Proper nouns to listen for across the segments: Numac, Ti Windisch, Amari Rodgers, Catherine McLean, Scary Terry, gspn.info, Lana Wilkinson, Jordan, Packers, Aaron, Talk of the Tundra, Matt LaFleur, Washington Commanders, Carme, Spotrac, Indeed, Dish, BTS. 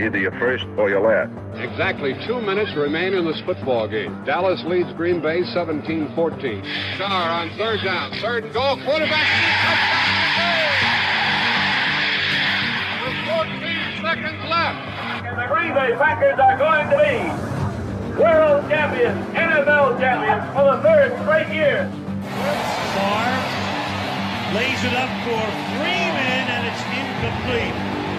Either you're first or you're last. Exactly 2 minutes remain in this football game. Dallas leads Green Bay 17-14. Starr on third down. Third and goal. Quarterback. Touchdown. With 14 seconds left. And the Green Bay Packers are going to be world champions, NFL champions for the third straight year. Starr lays it up for Freeman, and it's incomplete.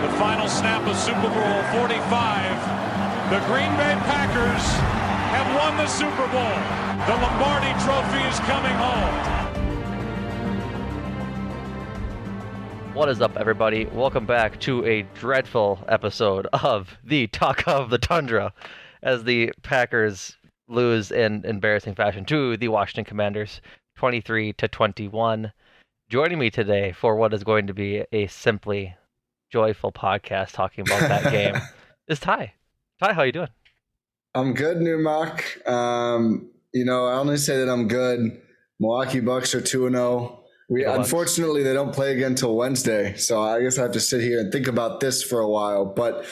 The final snap of Super Bowl 45. The Green Bay Packers have won the Super Bowl. The Lombardi Trophy is coming home. What is up, everybody? Welcome back to a dreadful episode of the Talk of the Tundra as the Packers lose in embarrassing fashion to the Washington Commanders, 23-21. Joining me today for what is going to be a simply joyful podcast talking about that game is Ti. Ti, how you doing? I'm good, Numac. I only say that I'm good. Milwaukee Bucks are 2-0. Unfortunately, they don't play again till Wednesday, so I guess I have to sit here and think about this for a while. But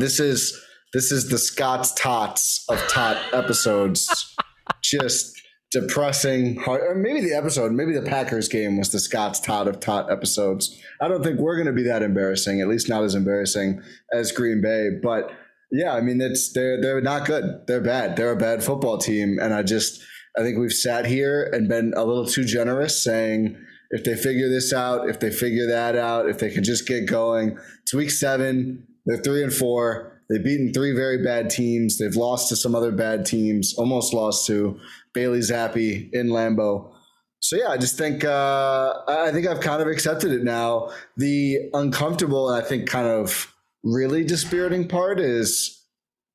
this is the Scott's Tots of Tot episodes. Just depressing. Maybe the Packers game was the Scott's Tot of Tot episodes. I don't think we're going to be that embarrassing, at least not as embarrassing as Green Bay. But yeah, I mean, they're not good. They're bad. They're a bad football team. And I think we've sat here and been a little too generous saying, if they figure this out, if they figure that out, if they can just get going. It's week 7. They're 3-4. They've beaten 3 very bad teams. They've lost to some other bad teams, almost lost to Bailey Zappi in Lambeau. So, yeah, I just think I think I've kind of accepted it now. The uncomfortable and I think kind of really dispiriting part is,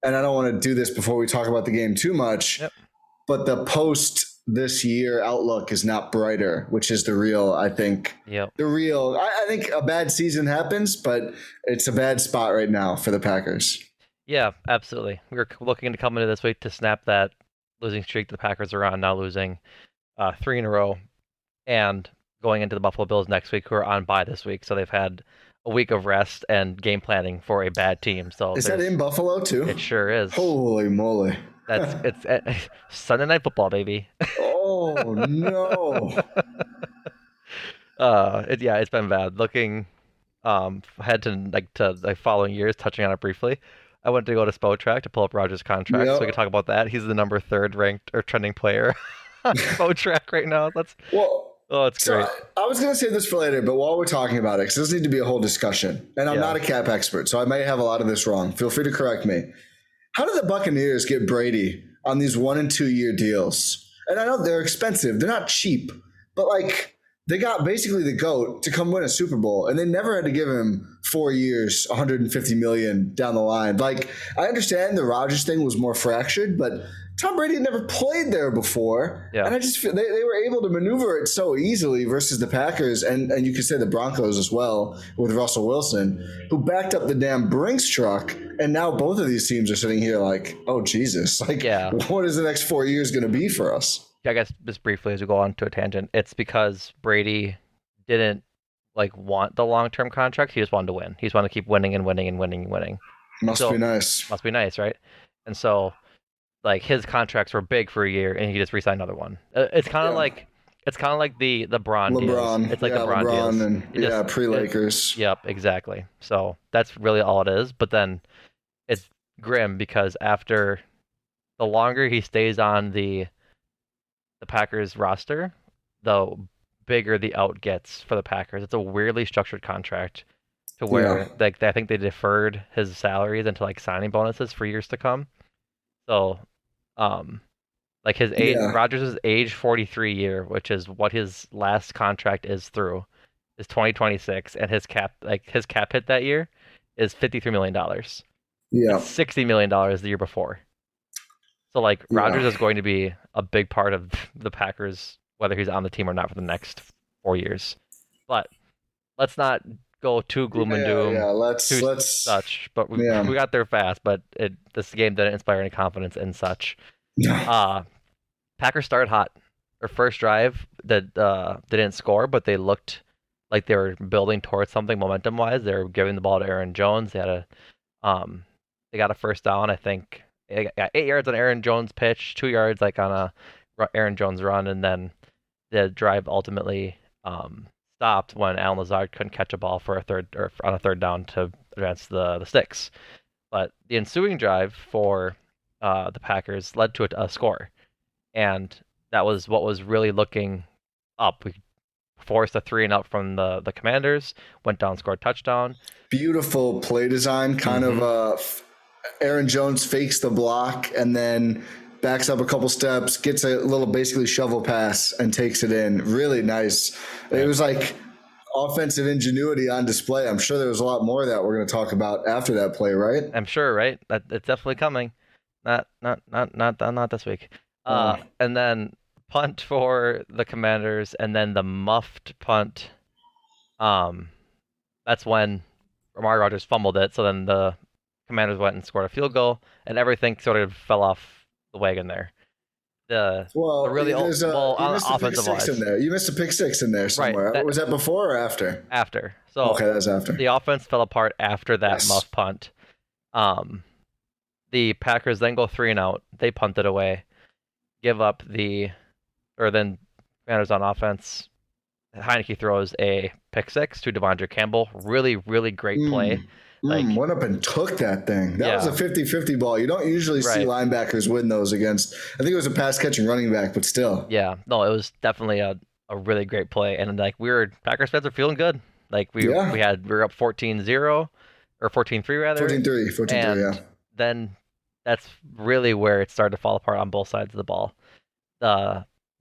and I don't want to do this before we talk about the game too much, yep, but the post this year outlook is not brighter, which is the real, I think. Yep. I think a bad season happens, but it's a bad spot right now for the Packers. Yeah, absolutely. We were looking to come into this week to snap that losing streak the Packers are on, now losing 3 in a row, and going into the Buffalo Bills next week, who are on bye this week. So they've had a week of rest and game planning for a bad team. So is that in Buffalo too? It sure is. Holy moly. It's Sunday Night Football, baby. Oh, no. It's been bad. Looking ahead to following years, touching on it briefly, I went to go to Spotrac to pull up Rodgers' contract, yep, so we can talk about that. He's the number 3rd ranked or trending player on Spotrac right now. It's great. I was going to say this for later, but while we're talking about it, because this needs to be a whole discussion, and I'm not a cap expert, so I may have a lot of this wrong. Feel free to correct me. How did the Buccaneers get Brady on these 1- and 2-year deals? And I know they're expensive. They're not cheap, but They got basically the GOAT to come win a Super Bowl, and they never had to give him 4 years, $150 million down the line. Like, I understand the Rodgers thing was more fractured, but Tom Brady had never played there before. Yeah. And I just feel they were able to maneuver it so easily versus the Packers and you could say the Broncos as well with Russell Wilson, who backed up the damn Brinks truck. And now both of these teams are sitting here like, oh, Jesus. Like, yeah. What is the next 4 years going to be for us? I guess just briefly as we go on to a tangent, it's because Brady didn't want the long-term contract. He just wanted to win. He just wanted to keep winning and winning and winning and winning. Must be nice, right? And so his contracts were big for a year and he just re-signed another one. It's kind of like the Bron deals. It's like the Bron deals. And, pre-Lakers. Yep, exactly. So that's really all it is. But then it's grim because after the longer he stays on the Packers roster, the bigger the out gets for the Packers. It's a weirdly structured contract to where I think they deferred his salaries into signing bonuses for years to come. So his age, Rodgers' age 43 year, which is what his last contract is through, is 2026, and his cap hit that year is $53 million. Yeah. It's $60 million the year before. So Rodgers is going to be a big part of the Packers, whether he's on the team or not, for the next 4 years. But let's not go too gloom and doom. Yeah, let's such. But we got there fast. But this game didn't inspire any confidence in such. Packers started hot. Their first drive, they didn't score, but they looked like they were building towards something momentum-wise. They were giving the ball to Aaron Jones. They had they got a first down, I think. They got 8 yards on Aaron Jones' pitch, 2 yards on a Aaron Jones run, and then the drive ultimately stopped when Allen Lazard couldn't catch a ball on a third down to advance the sticks. But the ensuing drive for the Packers led to a score, and that was what was really looking up. We forced a 3-and-out from the Commanders, went down, scored touchdown. Beautiful play design, kind of Aaron Jones fakes the block and then backs up a couple steps, gets a little basically shovel pass and takes it in. Really nice. It was offensive ingenuity on display. I'm sure there was a lot more that we're going to talk about after that play, right? I'm sure, right? That it's definitely coming. Not this week. And then punt for the Commanders, and then the muffed punt. That's when Amari Rodgers fumbled it. So then the Commanders went and scored a field goal, and everything sort of fell off the wagon there. You missed a pick six in there somewhere. Right, was that before or after? After. So okay, that was after. The offense fell apart after that muff punt. The Packers then go 3-and-out. They punt it away, give up then Commanders on offense. Heineke throws a pick six to Devondre Campbell. Really, really great play. Went up and took that thing. That was a 50-50 ball. You don't usually see linebackers win those against. I think it was a pass-catching running back, but still. Yeah. No, it was definitely a really great play. And Packers fans are feeling good. We were up 14-0 or 14-3 rather. 14-3. And then that's really where it started to fall apart on both sides of the ball. We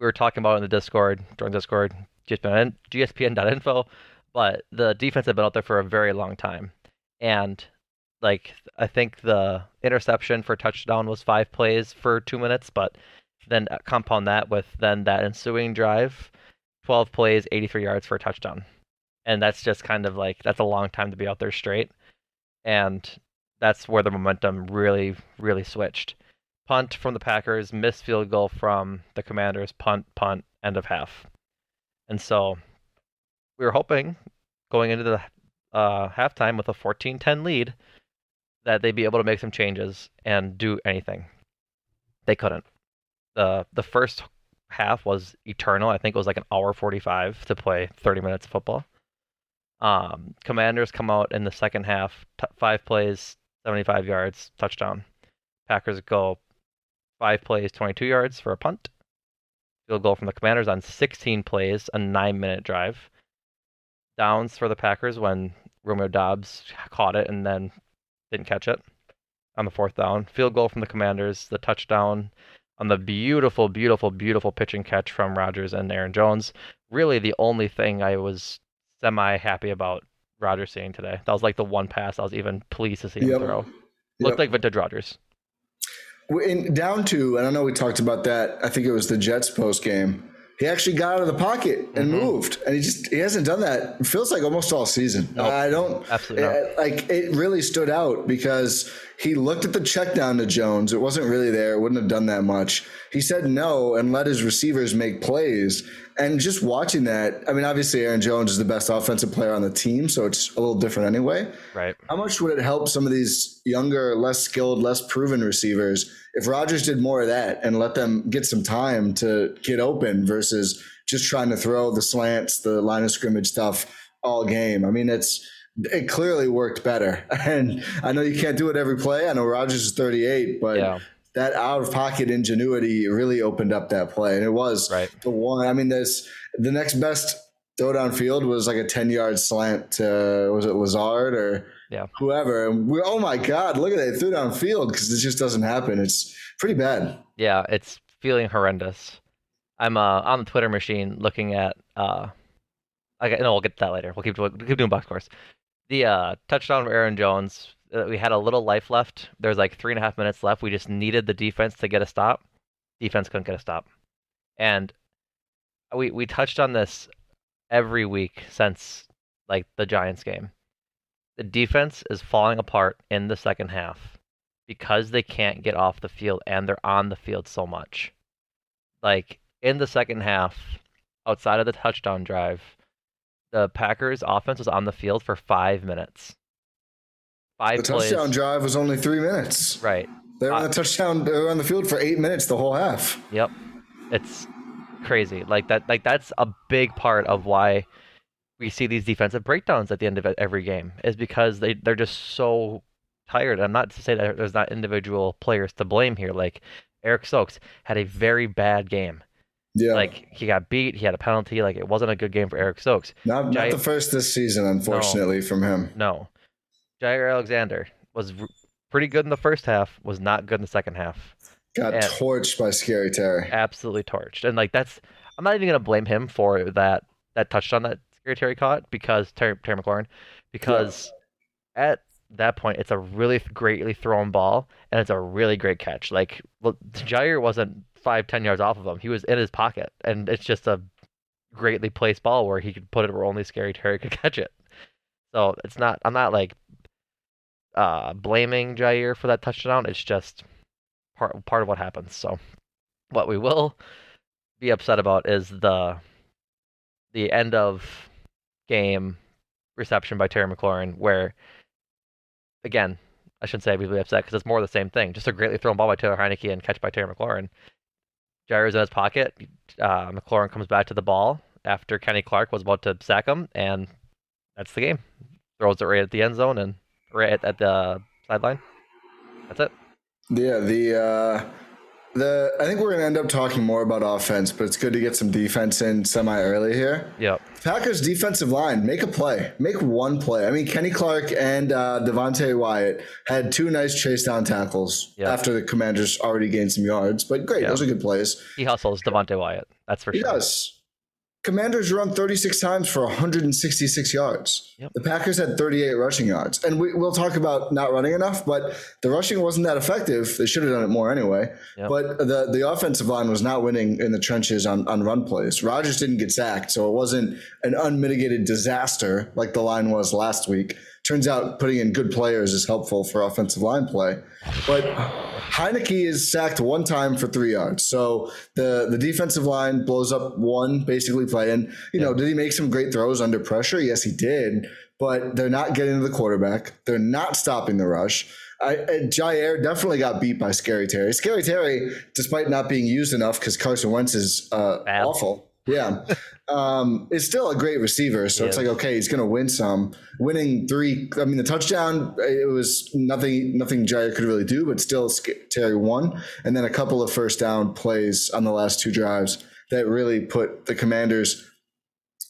were talking about it in the Discord, gspn.info, but the defense had been out there for a very long time. And I think the interception for touchdown was 5 plays for 2 minutes, but then compound that with then that ensuing drive, 12 plays, 83 yards for a touchdown. And that's just kind of that's a long time to be out there straight. And that's where the momentum really, really switched. Punt from the Packers, missed field goal from the Commanders, punt, end of half. And so we were hoping going into the halftime with a 14-10 lead that they'd be able to make some changes and do anything. They couldn't. The first half was eternal. I think it was an hour 45 to play 30 minutes of football. Commanders come out in the second half, 5 plays, 75 yards, touchdown. Packers go 5 plays, 22 yards for a punt. Field goal from the Commanders on 16 plays, a 9-minute drive. Downs for the Packers when Romeo Doubs caught it and then didn't catch it on the fourth down. Field goal from the Commanders, the touchdown on the beautiful, beautiful, beautiful pitch and catch from Rodgers and Aaron Jones. Really the only thing I was semi-happy about Rodgers seeing today. That was like the one pass I was even pleased to see him throw. Looked like vintage Rodgers. Down to, and I know we talked about that, I think it was the Jets post game. He actually got out of the pocket and moved, and he hasn't done that. It feels like almost all season. Nope. It really stood out because he looked at the check down to Jones. It wasn't really there. It wouldn't have done that much. He said no and let his receivers make plays. And just watching that, I mean, obviously Aaron Jones is the best offensive player on the team, so it's a little different anyway. Right. How much would it help some of these younger, less skilled, less proven receivers if Rodgers did more of that and let them get some time to get open versus just trying to throw the slants, the line of scrimmage stuff all game? I mean, it clearly worked better. And I know you can't do it every play. I know Rodgers is 38, but that out-of-pocket ingenuity really opened up that play. And it was the one. I mean, the next best throw downfield was like a 10-yard slant to, was it Lazard or whoever? And oh my God, look at that, threw downfield, because it just doesn't happen. It's pretty bad. Yeah, it's feeling horrendous. I'm on the Twitter machine looking at we'll get to that later. We'll keep doing box scores. The touchdown of Aaron Jones, we had a little life left. There was like 3.5 minutes left. We just needed the defense to get a stop. Defense couldn't get a stop. And we touched on this every week since like the Giants game. The defense is falling apart in the second half because they can't get off the field, and they're on the field so much. Like in the second half, outside of the touchdown drive, the Packers offense was on the field for 5 minutes. The touchdown drive was only 3 minutes. Right. They were on the touchdown. They were on the field for 8 minutes the whole half. Yep. It's crazy. That's a big part of why we see these defensive breakdowns at the end of every game, is because they're just so tired. I'm not to say that there's not individual players to blame here. Like Eric Stokes had a very bad game. Yeah. Like he got beat, he had a penalty. Like it wasn't a good game for Eric Stokes. Not the first this season, unfortunately, from him. No. Jair Alexander was pretty good in the first half, was not good in the second half. Got torched by Scary Terry. Absolutely torched. And I'm not even going to blame him for that touchdown that Scary Terry caught, because Terry McLaurin, because at that point, it's a really greatly thrown ball, and it's a really great catch. Like, Jair wasn't 5-10 yards off of him. He was in his pocket, and it's just a greatly placed ball where he could put it where only Scary Terry could catch it. So it's not, I'm not like blaming Jair for that touchdown. It's just part of what happens. So what we will be upset about is the end of game reception by Terry McLaurin, where again, I shouldn't say I'd be really upset because it's more of the same thing. Just a greatly thrown ball by Taylor Heineke and catch by Terry McLaurin. Jair's in his pocket. McLaurin comes back to the ball after Kenny Clark was about to sack him, and that's the game. Throws it right at the end zone and right at the sideline. That's it. Yeah, I think we're going to end up talking more about offense, but it's good to get some defense in semi-early here. Yep. Packers defensive line, make a play. Make one play. I mean, Kenny Clark and Devontae Wyatt had two nice chase-down tackles after the Commanders already gained some yards, but great. Those are good plays. He hustles Devontae Wyatt. That's for sure. He does. Commanders run 36 times for 166 yards. Yep. The Packers had 38 rushing yards. And we'll talk about not running enough, but the rushing wasn't that effective. They should have done it more anyway. Yep. But the offensive line was not winning in the trenches on run plays. Rodgers didn't get sacked, so it wasn't an unmitigated disaster like the line was last week. Turns out putting in good players is helpful for offensive line play. But Heineke is sacked one time for 3 yards. So the defensive line blows up one basically play. And, you know, did he make some great throws under pressure? Yes, he did. But they're not getting to the quarterback. They're not stopping the rush. Jair definitely got beat by Scary Terry. Scary Terry, despite not being used enough because Carson Wentz is awful. Yeah. It's still a great receiver. So it's like, okay, he's going to win some. Winning three. I mean, the touchdown, it was nothing Jair could really do, but still Terry won. And then a couple of first down plays on the last two drives that really put the Commanders,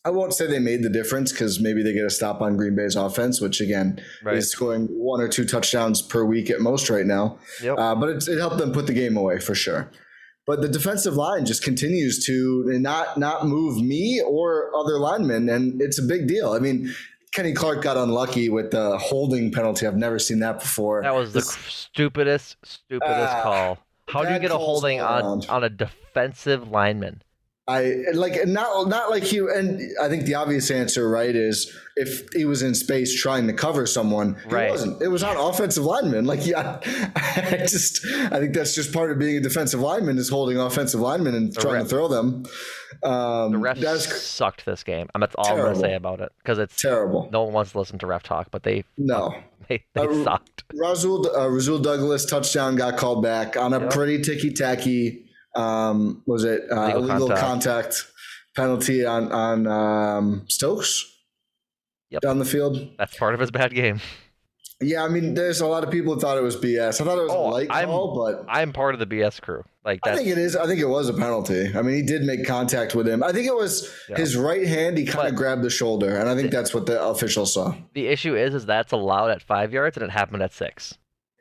I won't say they made the difference because maybe they get a stop on Green Bay's offense, which again is scoring one or two touchdowns per week at most right now. But it helped them put the game away for sure. But the defensive line just continues to not move me or other linemen, and it's a big deal. I mean, Kenny Clark got unlucky with the holding penalty. I've never seen that before. That was the stupidest call. How do you get a holding on a defensive lineman? I like not like you. And I think the obvious answer, right, is if he was in space trying to cover someone, right. He wasn't. It was on offensive linemen. Like, yeah, I think that's just part of being a defensive lineman is holding offensive linemen and trying to throw them. The refs sucked this game. And that's all I'm going to say about it because it's terrible. No one wants to listen to ref talk, but they sucked. Rasul Douglas touchdown got called back on a pretty ticky-tacky. Was it illegal contact penalty on Stokes down the field? That's part of his bad game. Yeah, I mean, there's a lot of people who thought it was BS. I thought it was a light call, but I'm part of the BS crew. Like, I think it is. I think it was a penalty. I mean, he did make contact with him. I think it was his right hand. He kind of grabbed the shoulder, and I think that's what the official saw. The issue is that's allowed at 5 yards, and it happened at 6.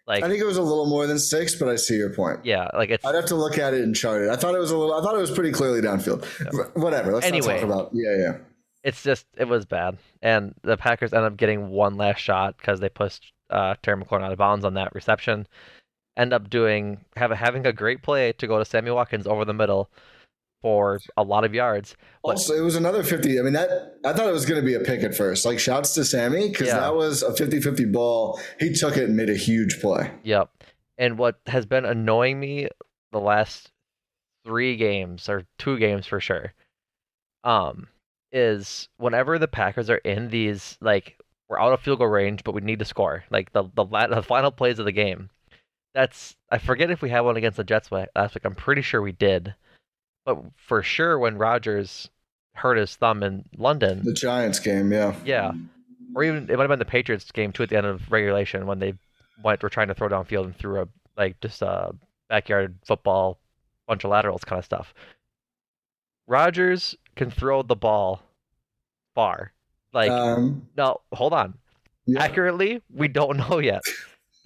Like, I think it was a little more than 6, but I see your point. Yeah, like I'd have to look at it and chart it. I thought it was pretty clearly downfield. Yeah. Whatever. Let's not talk about. Yeah. It's just it was bad, and the Packers end up getting one last shot because they pushed Terry McLaurin out of bounds on that reception. End up having a great play to go to Sammy Watkins over the middle for a lot of yards. Also, it was another 50. I mean, I thought it was going to be a pick at first. Like, shouts to Sammy because that was a 50-50 ball. He took it and made a huge play. Yep. And what has been annoying me the last 3 games or 2 games for sure, is whenever the Packers are in these, like, we're out of field goal range, but we need to score. Like the final plays of the game. I forget if we had one against the Jets last week. I'm pretty sure we did. But for sure, when Rodgers hurt his thumb in London, the Giants game, yeah, or even it might have been the Patriots game too at the end of regulation when they were trying to throw downfield and threw a backyard football, bunch of laterals kind of stuff. Rodgers can throw the ball far, no, hold on, accurately we don't know yet.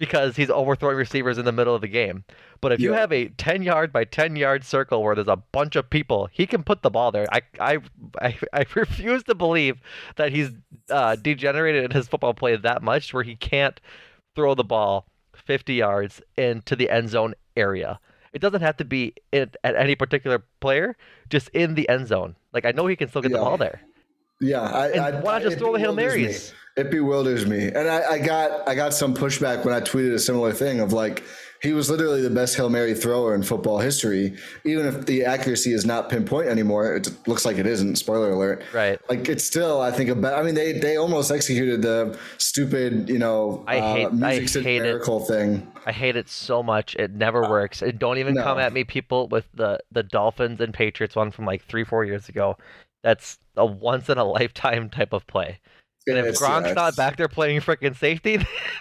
Because he's overthrowing receivers in the middle of the game. But if you have a 10-yard by 10-yard circle where there's a bunch of people, he can put the ball there. I refuse to believe that he's degenerated in his football play that much where he can't throw the ball 50 yards into the end zone area. It doesn't have to be at any particular player, just in the end zone. Like, I know he can still get the ball there. Yeah, why not just throw the Hail Marys? It bewilders me, and I got some pushback when I tweeted a similar thing of like he was literally the best Hail Mary thrower in football history, even if the accuracy is not pinpoint anymore. It looks like it isn't. Spoiler alert. Right. Like it's still, I think, I mean, they almost executed the stupid, I hate miracle thing. I hate it so much. It never works. It don't even come at me, people, with the Dolphins and Patriots one from like 3-4 years ago. That's a once in a lifetime type of play. And if Gronk's not back there playing freaking safety,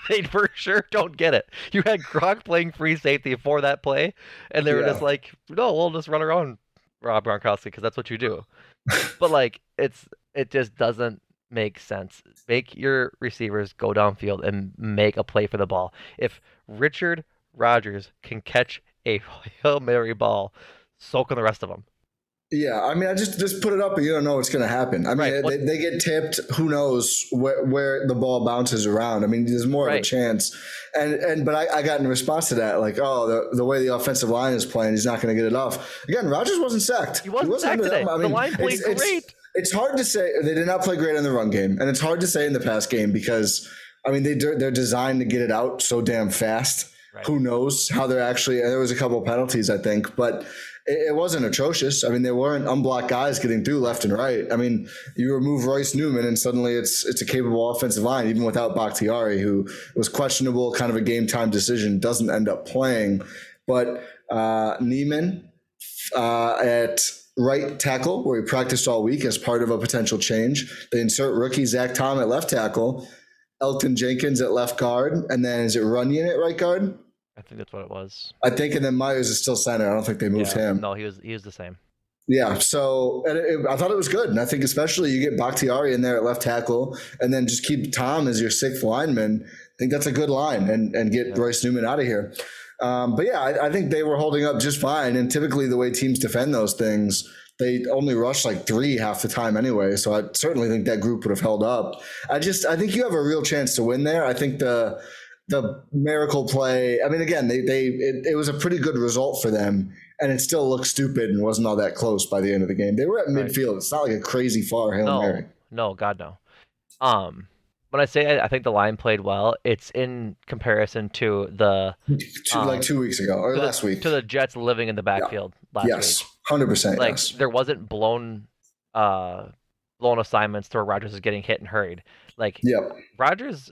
they for sure don't get it. You had Gronk playing free safety for that play, and they were just like, no, we'll just run our own Rob Gronkowski because that's what you do. But like, it just doesn't make sense. Make your receivers go downfield and make a play for the ball. If Richard Rodgers can catch a Hail Mary ball, so can the rest of them. Yeah, I mean, I just put it up and you don't know what's going to happen. I mean, they get tipped. Who knows where the ball bounces around? I mean, there's more of a chance. But I got in response to that, like, the way the offensive line is playing, he's not going to get it off. Again, Rodgers wasn't sacked. He wasn't sacked today. I mean, the line played great. It's hard to say. They did not play great in the run game. And it's hard to say in the pass game because, I mean, they're designed to get it out so damn fast. Right. Who knows how they're actually – there was a couple of penalties, I think. But – it wasn't atrocious. I mean, there weren't unblocked guys getting through left and right. I mean, you remove Royce Newman and suddenly it's a capable offensive line, even without Bakhtiari, who was questionable, kind of a game-time decision, doesn't end up playing. But Neiman at right tackle, where he practiced all week as part of a potential change, they insert rookie Zach Tom at left tackle, Elton Jenkins at left guard, and then is it Runyon at right guard? I think that's what it was. I think, and then Myers is still center. I don't think they moved him. No, he was the same. Yeah, so I thought it was good. And I think especially you get Bakhtiari in there at left tackle and then just keep Tom as your sixth lineman. I think that's a good line and get Royce Newman out of here. But yeah, I think they were holding up just fine. And typically the way teams defend those things, they only rush like three half the time anyway. So I certainly think that group would have held up. I think you have a real chance to win there. I think the miracle play, I mean, again, it was a pretty good result for them, and it still looked stupid and wasn't all that close by the end of the game. They were at midfield. It's not like a crazy far Hail Mary. No, God, no. When I say I think the line played well, it's in comparison to the like 2 weeks ago or last week, to the Jets living in the backfield last week. 100%. Like there wasn't blown assignments to where Rodgers is getting hit and hurried. Like Rodgers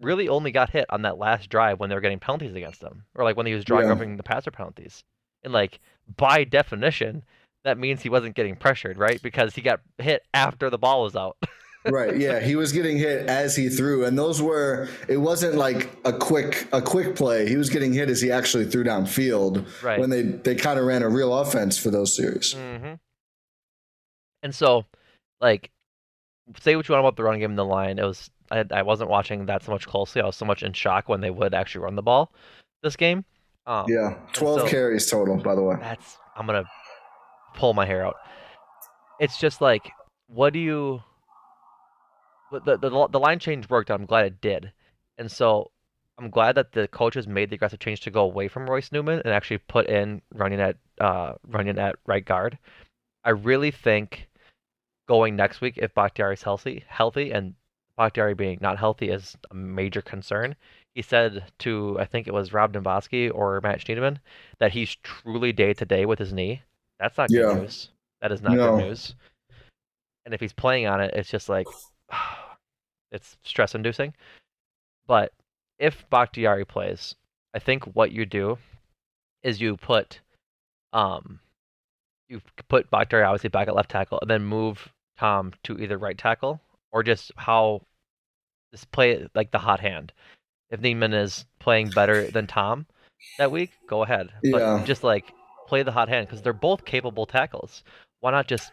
really only got hit on that last drive when they were getting penalties against him, or like when he was dropping the passer penalties. And like by definition, that means he wasn't getting pressured, right? Because he got hit after the ball was out. Right. Yeah. He was getting hit as he threw. And it wasn't like a quick play. He was getting hit as he actually threw downfield when they kind of ran a real offense for those series. Mm-hmm. And so, like, say what you want about the run game in the line. It was, I wasn't watching that so much closely. I was so much in shock when they would actually run the ball this game. 12 carries total, by the way. I'm going to pull my hair out. It's just like, what do you... The line change worked. I'm glad it did. And so I'm glad that the coaches made the aggressive change to go away from Royce Newman and actually put in Runyon at right guard. I really think going next week, if Bakhtiari's healthy, and Bakhtiari being not healthy is a major concern. He said to, I think it was Rob Domboski or Matt Schneedeman, that he's truly day-to-day with his knee. That's not good news. That is not good news. And if he's playing on it, it's just like... it's stress-inducing. But if Bakhtiari plays, I think what you do is you put Bakhtiari obviously back at left tackle, and then move Tom to either right tackle or just play like the hot hand. If Neiman is playing better than Tom that week, go ahead. Yeah. But just like play the hot hand because they're both capable tackles. Why not just?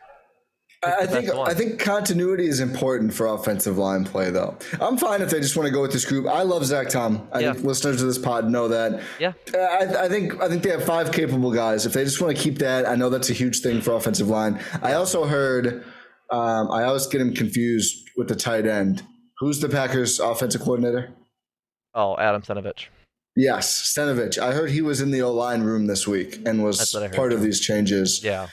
I think continuity is important for offensive line play, though. I'm fine if they just want to go with this group. I love Zach Tom. I think listeners to this pod know that. Yeah. I think they have five capable guys. If they just want to keep that, I know that's a huge thing for offensive line. I also heard I always get him confused with the tight end. Who's the Packers offensive coordinator? Oh, Adam Stenovich. Yes, Stenovich. I heard he was in the O-line room this week and was part of these changes. Yeah.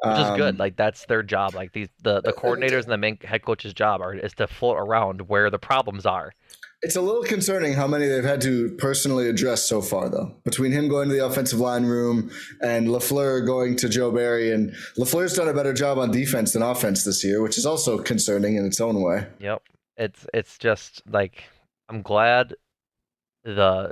Which is good. Like that's their job. Like the coordinators and the main head coach's job is to float around where the problems are. It's a little concerning how many they've had to personally address so far, though. Between him going to the offensive line room and LaFleur going to Joe Barry, and LaFleur's done a better job on defense than offense this year, which is also concerning in its own way. Yep, it's just like I'm glad the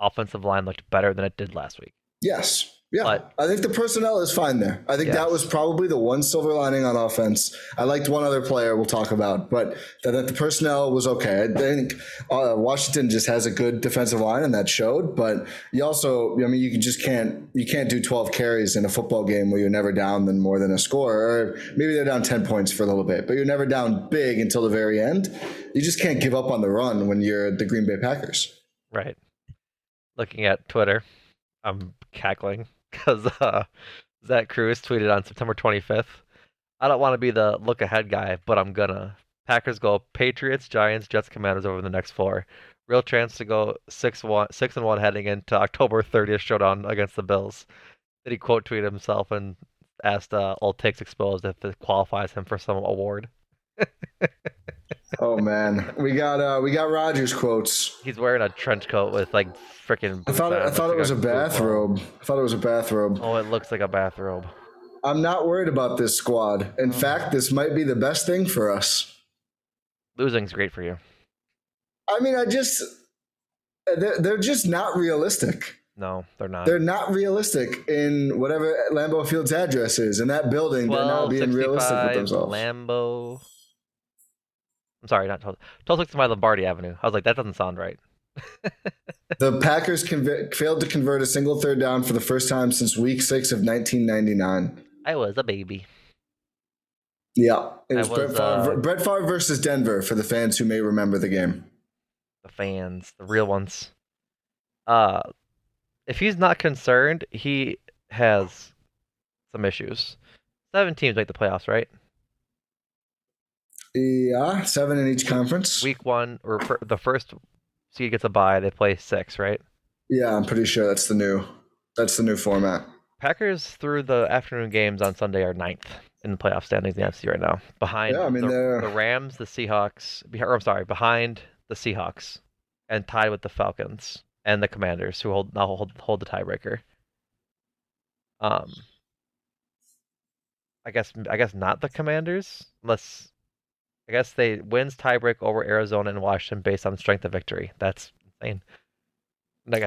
offensive line looked better than it did last week. Yes. Yeah, but I think the personnel is fine there. I think that was probably the one silver lining on offense. I liked one other player we'll talk about, but that the personnel was okay. I think Washington just has a good defensive line, and that showed. But you also, I mean, you can't do 12 carries in a football game where you're never down more than a score. Or maybe they're down 10 points for a little bit, but you're never down big until the very end. You just can't give up on the run when you're the Green Bay Packers. Right. Looking at Twitter, I'm cackling. Because Zach Cruz tweeted on September 25th, I don't want to be the look-ahead guy, but I'm gonna. Packers go Patriots, Giants, Jets, Commanders over the next four. Real chance to go 6-1 heading into October 30th showdown against the Bills. Did he quote tweet himself and asked Old Takes Exposed if it qualifies him for some award? Oh man, we got Rodgers quotes. He's wearing a trench coat with like freaking. I thought it was a bathrobe. I thought it was a bathrobe. Oh, it looks like a bathrobe. I'm not worried about this squad. In fact, this might be the best thing for us. Losing's great for you. I mean, they're just not realistic. No, they're not. They're not realistic in whatever Lambeau Field's address is. In that building, they're not being realistic with themselves. Lambeau. I'm sorry, not 1265 Lombardi Avenue. I was like, that doesn't sound right. The Packers failed to convert a single third down for the first time since week 6 of 1999. I was a baby. Yeah. It was Brett Favre versus Denver, for the fans who may remember the game. The fans, the real ones. if he's not concerned, he has some issues. 7 teams make the playoffs, right? Yeah, 7 in each conference. Week 1, or the first seed gets a bye, they play 6, right? Yeah, I'm pretty sure that's the new format. Packers through the afternoon games on Sunday are 9th in the playoff standings in the NFC right now, behind the Rams, the Seahawks. Behind the Seahawks, and tied with the Falcons and the Commanders, who hold the tiebreaker. I guess not the Commanders, unless I guess they wins tiebreak over Arizona and Washington based on strength of victory. That's insane.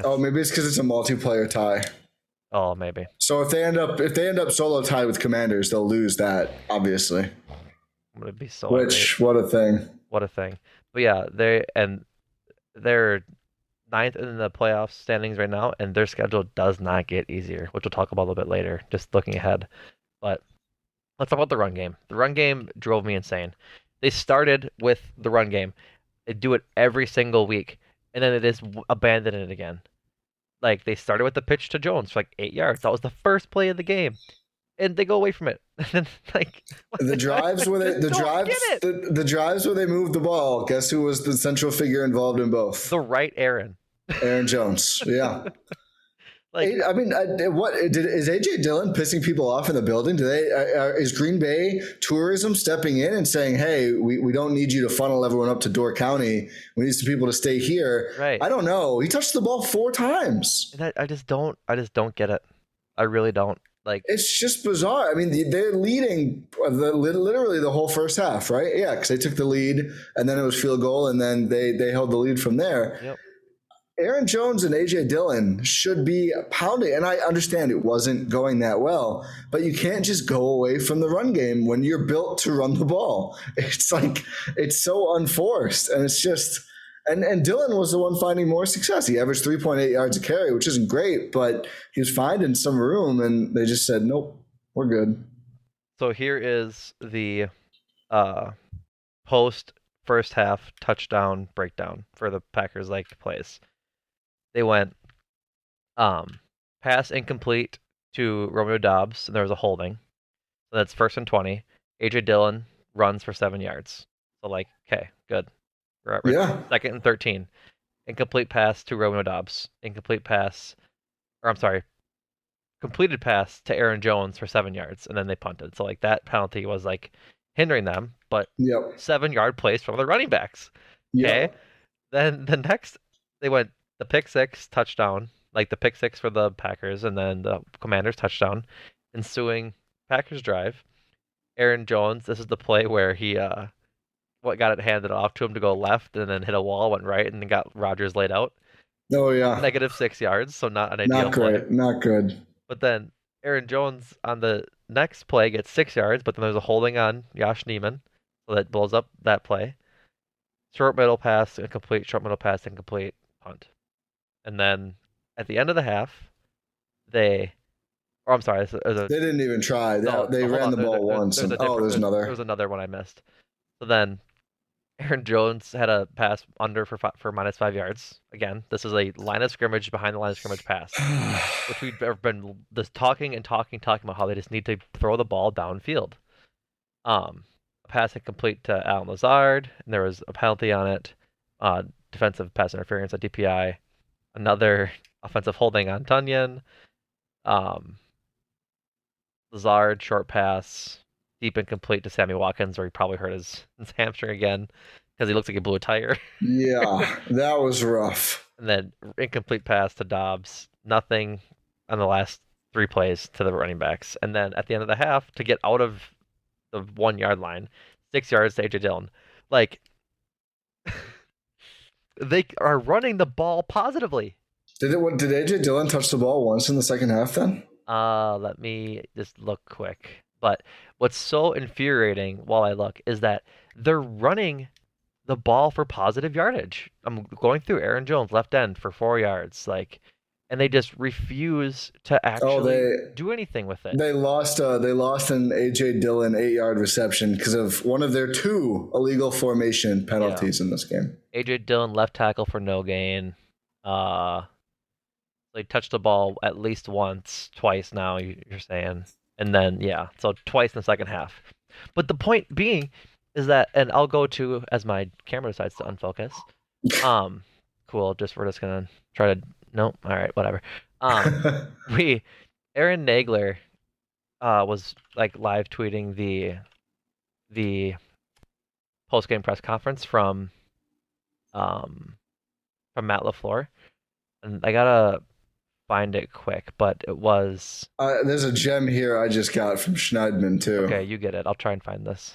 Oh, maybe it's because it's a multiplayer tie. Oh, maybe. So if they end up solo tied with Commanders, they'll lose that, obviously. Would be so. Which great. What a thing! What a thing! But yeah, they're 9th in the playoff standings right now, and their schedule does not get easier, which we'll talk about a little bit later. Just looking ahead, but let's talk about the run game. The run game drove me insane. They started with the run game. They do it every single week, and then they just abandon it again. Like, they started with the pitch to Jones for like 8 yards. That was the first play of the game, and they go away from it. Like the drives where they moved the ball. Guess who was the central figure involved in both? The right Aaron. Aaron Jones. Yeah. Is AJ Dillon pissing people off in the building? Is Green Bay tourism stepping in and saying, "Hey, we don't need you to funnel everyone up to Door County. We need some people to stay here." Right. I don't know. He touched the ball 4 times. And I just don't get it. I really don't. Like, it's just bizarre. I mean, they're leading literally the whole first half, right? Yeah, because they took the lead, and then it was field goal, and then they held the lead from there. Yep. Aaron Jones and A.J. Dillon should be pounding, and I understand it wasn't going that well, but you can't just go away from the run game when you're built to run the ball. It's like, it's so unforced, and it's just – and Dillon was the one finding more success. He averaged 3.8 yards a carry, which isn't great, but he was finding some room, and they just said, nope, we're good. So here is the post-first half touchdown breakdown for the Packers like plays. They went pass incomplete to Romeo Doubs, and there was a holding. So that's 1st and 20. A.J. Dillon runs for 7 yards. So, like, okay, good. We're at 2nd and 13. Incomplete pass to Romeo Doubs. Completed pass to Aaron Jones for 7 yards, and then they punted. So, like, that penalty was, like, hindering them, but 7-yard plays from the running backs. Okay? Yep. Then the next, they went the pick six touchdown, like the pick six for the Packers, and then the Commanders touchdown, ensuing Packers drive. Aaron Jones, this is the play where he got it handed off to him to go left, and then hit a wall, went right, and then got Rodgers laid out. Oh yeah, -6 yards, so not an ideal. Not great, not good. But then Aaron Jones on the next play gets 6 yards, but then there's a holding on Josh Neiman, so that blows up that play. Short middle pass incomplete, punt. And then at the end of the half, they didn't even try. They ran the ball once. There's another. There was another one I missed. So then Aaron Jones had a pass under for -5 yards. Again, this is a line of scrimmage behind the line of scrimmage pass, which we've been just talking about how they just need to throw the ball downfield. A pass incomplete to Allen Lazard, and there was a penalty on it. Defensive pass interference at DPI. Another offensive holding on Tunyon. Lazard, short pass, deep incomplete to Sammy Watkins, where he probably hurt his hamstring again because he looks like he blew a tire. Yeah, that was rough. And then incomplete pass to Doubs. Nothing on the last 3 plays to the running backs. And then at the end of the half, to get out of the 1-yard line, 6 yards to A.J. Dillon. Like... They are running the ball positively. Did A.J. Dillon touch the ball once in the second half then? Let me just look quick. But what's so infuriating while I look is that they're running the ball for positive yardage. I'm going through Aaron Jones, left end for 4 yards. And they just refuse to actually do anything with it. They lost an A.J. Dillon 8-yard reception because of one of their 2 illegal formation penalties in this game. A.J. Dillon, left tackle for no gain. They touched the ball at least twice now, you're saying. And then, yeah, so twice in the second half. But the point being is that, and I'll go to, as my camera decides to unfocus. Cool, we're just going to try to, no, all right, whatever. Aaron Nagler was like live tweeting the post-game press conference from Matt LaFleur. And I got to find it quick, but it was... there's a gem here I just got from Schneidman, too. Okay, you get it. I'll try and find this.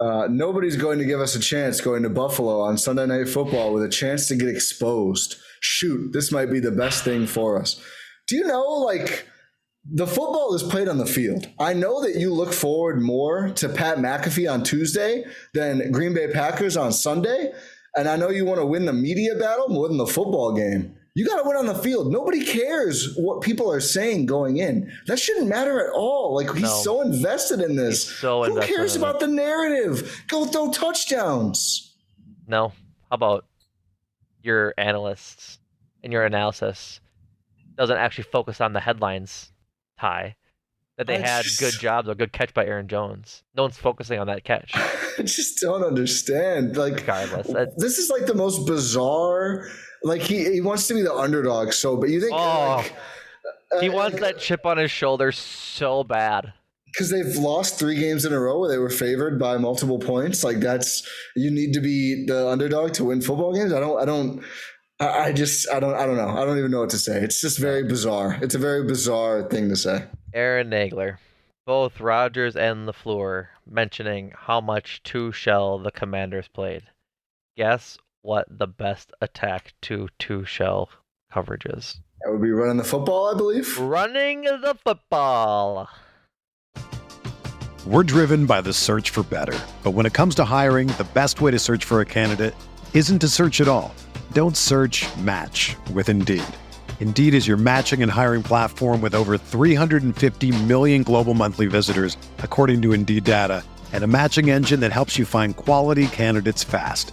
Nobody's going to give us a chance going to Buffalo on Sunday Night Football with a chance to get exposed. Shoot, this might be the best thing for us. Do you know, like... The football is played on the field. I know that you look forward more to Pat McAfee on Tuesday than Green Bay Packers on Sunday. And I know you want to win the media battle more than the football game. You got to win on the field. Nobody cares what people are saying going in. That shouldn't matter at all. Like, he's so invested in this. Who cares about the narrative? Go throw touchdowns. No. How about your analysts and your analysis doesn't actually focus on the headlines? Good jobs or good catch by Aaron Jones. No one's focusing on that catch. I just don't understand. Like, regardless, this is like the most bizarre. Like, he wants to be the underdog, so but you think he wants that chip on his shoulder so bad. Because they've lost 3 games in a row where they were favored by multiple points. Like, that's, you need to be the underdog to win football games. I don't know. I don't even know what to say. It's just very bizarre. It's a very bizarre thing to say. Aaron Nagler, both Rodgers and LaFleur mentioning how much two shell the Commanders played. Guess what the best attack to two shell coverage is? That would be running the football, I believe. Running the football. We're driven by the search for better. But when it comes to hiring, the best way to search for a candidate isn't to search at all. Don't search, match with Indeed. Indeed is your matching and hiring platform with over 350 million global monthly visitors, according to Indeed data, and a matching engine that helps you find quality candidates fast.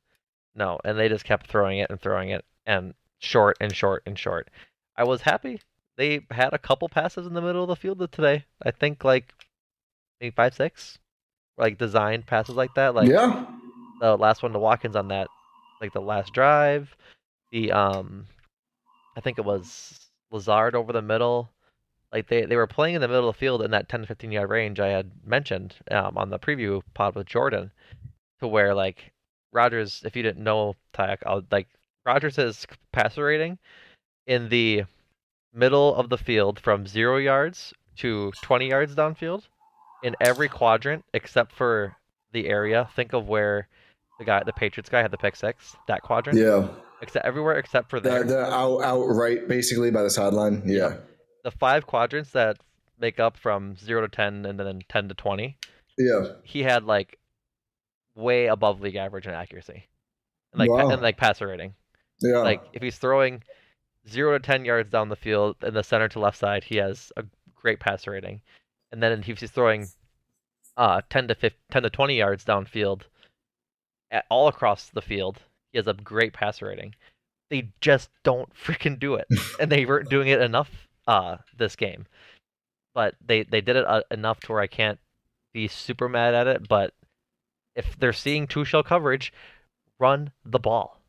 No, and they just kept throwing it, and short and short and short. I was happy. They had a couple passes in the middle of the field today. I think like maybe 5-6, like designed passes like that. Like yeah. The last one to Watkins on that, like the last drive. The I think it was Lazard over the middle. Like they were playing in the middle of the field in that 10-15 yard range I had mentioned on the preview pod with Jordan, to where like. Rodgers, if you didn't know, Ty, Rodgers' passer rating in the middle of the field from 0 yards to 20 yards downfield in every quadrant except for the area. Think of where the Patriots guy had the pick six, that quadrant. Yeah. Except everywhere except for there. The out right, basically, by the sideline. Yeah. The five quadrants that make up from 0 to 10 and then 10 to 20. Yeah. He had, way above league average in accuracy. And, wow. And, passer rating. Yeah. If he's throwing 0 to 10 yards down the field in the center to left side, he has a great passer rating. And then if he's throwing 10 to 20 yards downfield all across the field, he has a great passer rating. They just don't freaking do it. And they weren't doing it enough this game. But they did it enough to where I can't be super mad at it. But if they're seeing two-shell coverage, run the ball.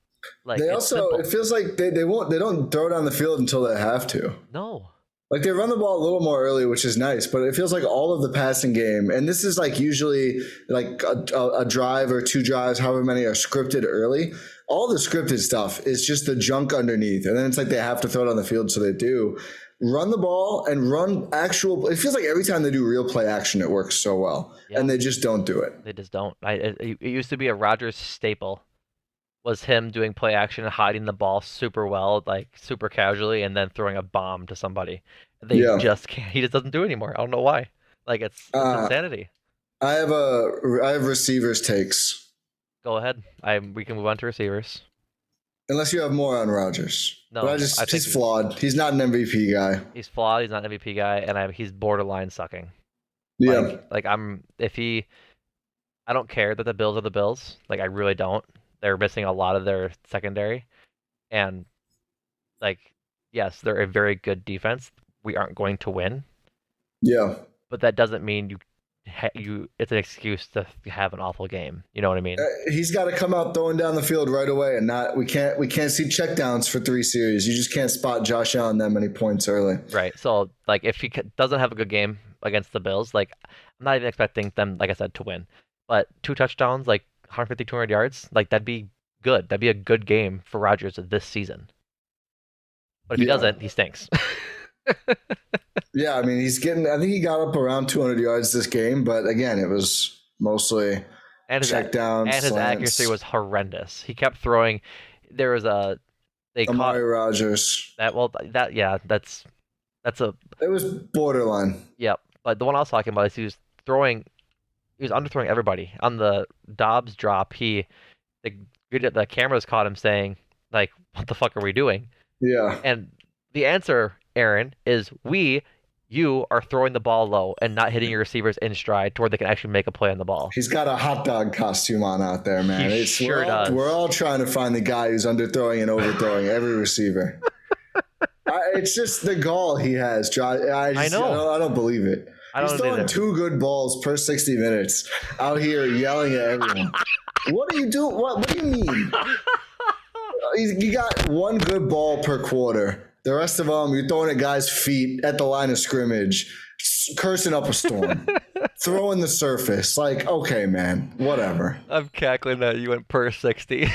They also, it feels like they don't throw down the field until they have to. No. They run the ball a little more early, which is nice, but it feels like all of the passing game, and this is usually a drive or two drives, however many are scripted early. All the scripted stuff is just the junk underneath, and then it's they have to throw it on the field, so they do. Run the ball and run actual. It feels like every time they do real play action, it works so well, and they just don't do it. They just don't. It used to be a Rodgers staple. Was him doing play action and hiding the ball super well, super casually, and then throwing a bomb to somebody. They just can't. He just doesn't do it anymore. I don't know why. It's insanity. I have receivers takes. Go ahead. We can move on to receivers. Unless you have more on Rodgers. No, but he's flawed. He's not an MVP guy. He's flawed. He's not an MVP guy, and he's borderline sucking. Yeah. I don't care that the Bills are the Bills. I really don't. They're missing a lot of their secondary. And, yes, they're a very good defense. We aren't going to win. Yeah. But that doesn't mean it's an excuse to have an awful game. You know what I mean? He's got to come out throwing down the field right away and not – we can't see checkdowns for three series. You just can't spot Josh Allen that many points early. Right. So, if he doesn't have a good game against the Bills, I'm not even expecting them, like I said, to win. But two touchdowns, 150, 200 yards, that'd be good. That'd be a good game for Rodgers this season. But if he doesn't, he stinks. I think he got up around 200 yards this game, but again, it was mostly checkdowns. And his accuracy was horrendous. He kept throwing. There was Amari Rodgers. It was borderline. Yep. But the one I was talking about is he was throwing. He was underthrowing everybody. On the Dobbs drop, the cameras caught him saying, what the fuck are we doing? Yeah. And the answer, Aaron, is you are throwing the ball low and not hitting your receivers in stride to where they can actually make a play on the ball. He's got a hot dog costume on out there, man. He sure does. We're all trying to find the guy who's underthrowing and overthrowing every receiver. It's just the gall he has, Josh. I know. I don't believe it. He's throwing two good balls per 60 minutes out here yelling at everyone. What are you doing? What do you mean? You got one good ball per quarter. The rest of them, you're throwing at guys' feet at the line of scrimmage, cursing up a storm, throwing the surface. Okay, man, whatever. I'm cackling that you went per 60.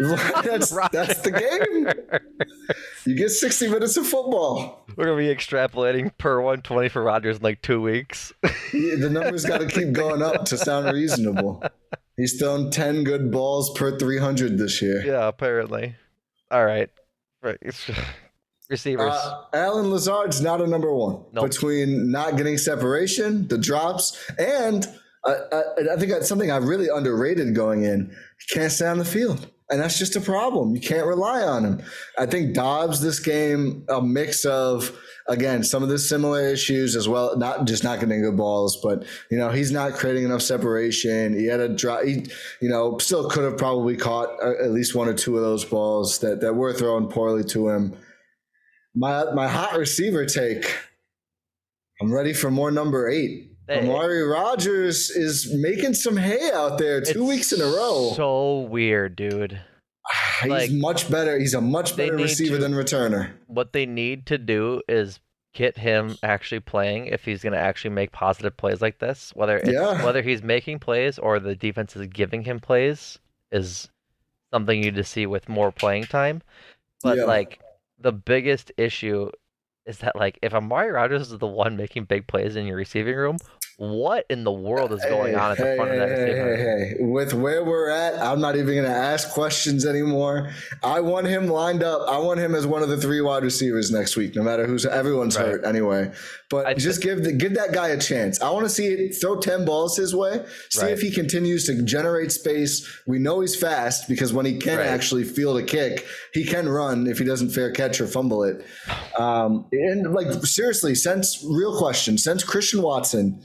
That's the game. You get 60 minutes of football. We're going to be extrapolating per 120 for Rodgers in 2 weeks. The number's got to keep going up to sound reasonable. He's thrown 10 good balls per 300 this year. Yeah, apparently. All right. Receivers. Alan Lazard's not a number one. Nope. Between not getting separation, the drops, and I think that's something I really underrated going in. He can't stay on the field. And that's just a problem. You can't rely on him. I think Dobbs this game, a mix of, again, some of the similar issues as well, not just not getting good balls, but, he's not creating enough separation. He had a drive. He, still could have probably caught at least one or two of those balls that were thrown poorly to him. My hot receiver take, I'm ready for more number 8. Amari Rodgers is making some hay out there 2 weeks in a row. So weird, dude. He's much better. He's a much better receiver than returner. What they need to do is get him actually playing if he's going to actually make positive plays like this. Whether he's making plays or the defense is giving him plays is something you need to see with more playing time. But the biggest issue is that, like, if Amari Rodgers is the one making big plays in your receiving room, what in the world is going on at the front of that receiving room? With where we're at, I'm not even going to ask questions anymore. I want him lined up. I want him as one of the three wide receivers next week, no matter who's – everyone's hurt anyway. But just give that guy a chance. I want to see it throw 10 balls his way, see if he continues to generate space. We know he's fast because when he can actually field a kick, he can run if he doesn't fair catch or fumble it. And, like, seriously, since Christian Watson,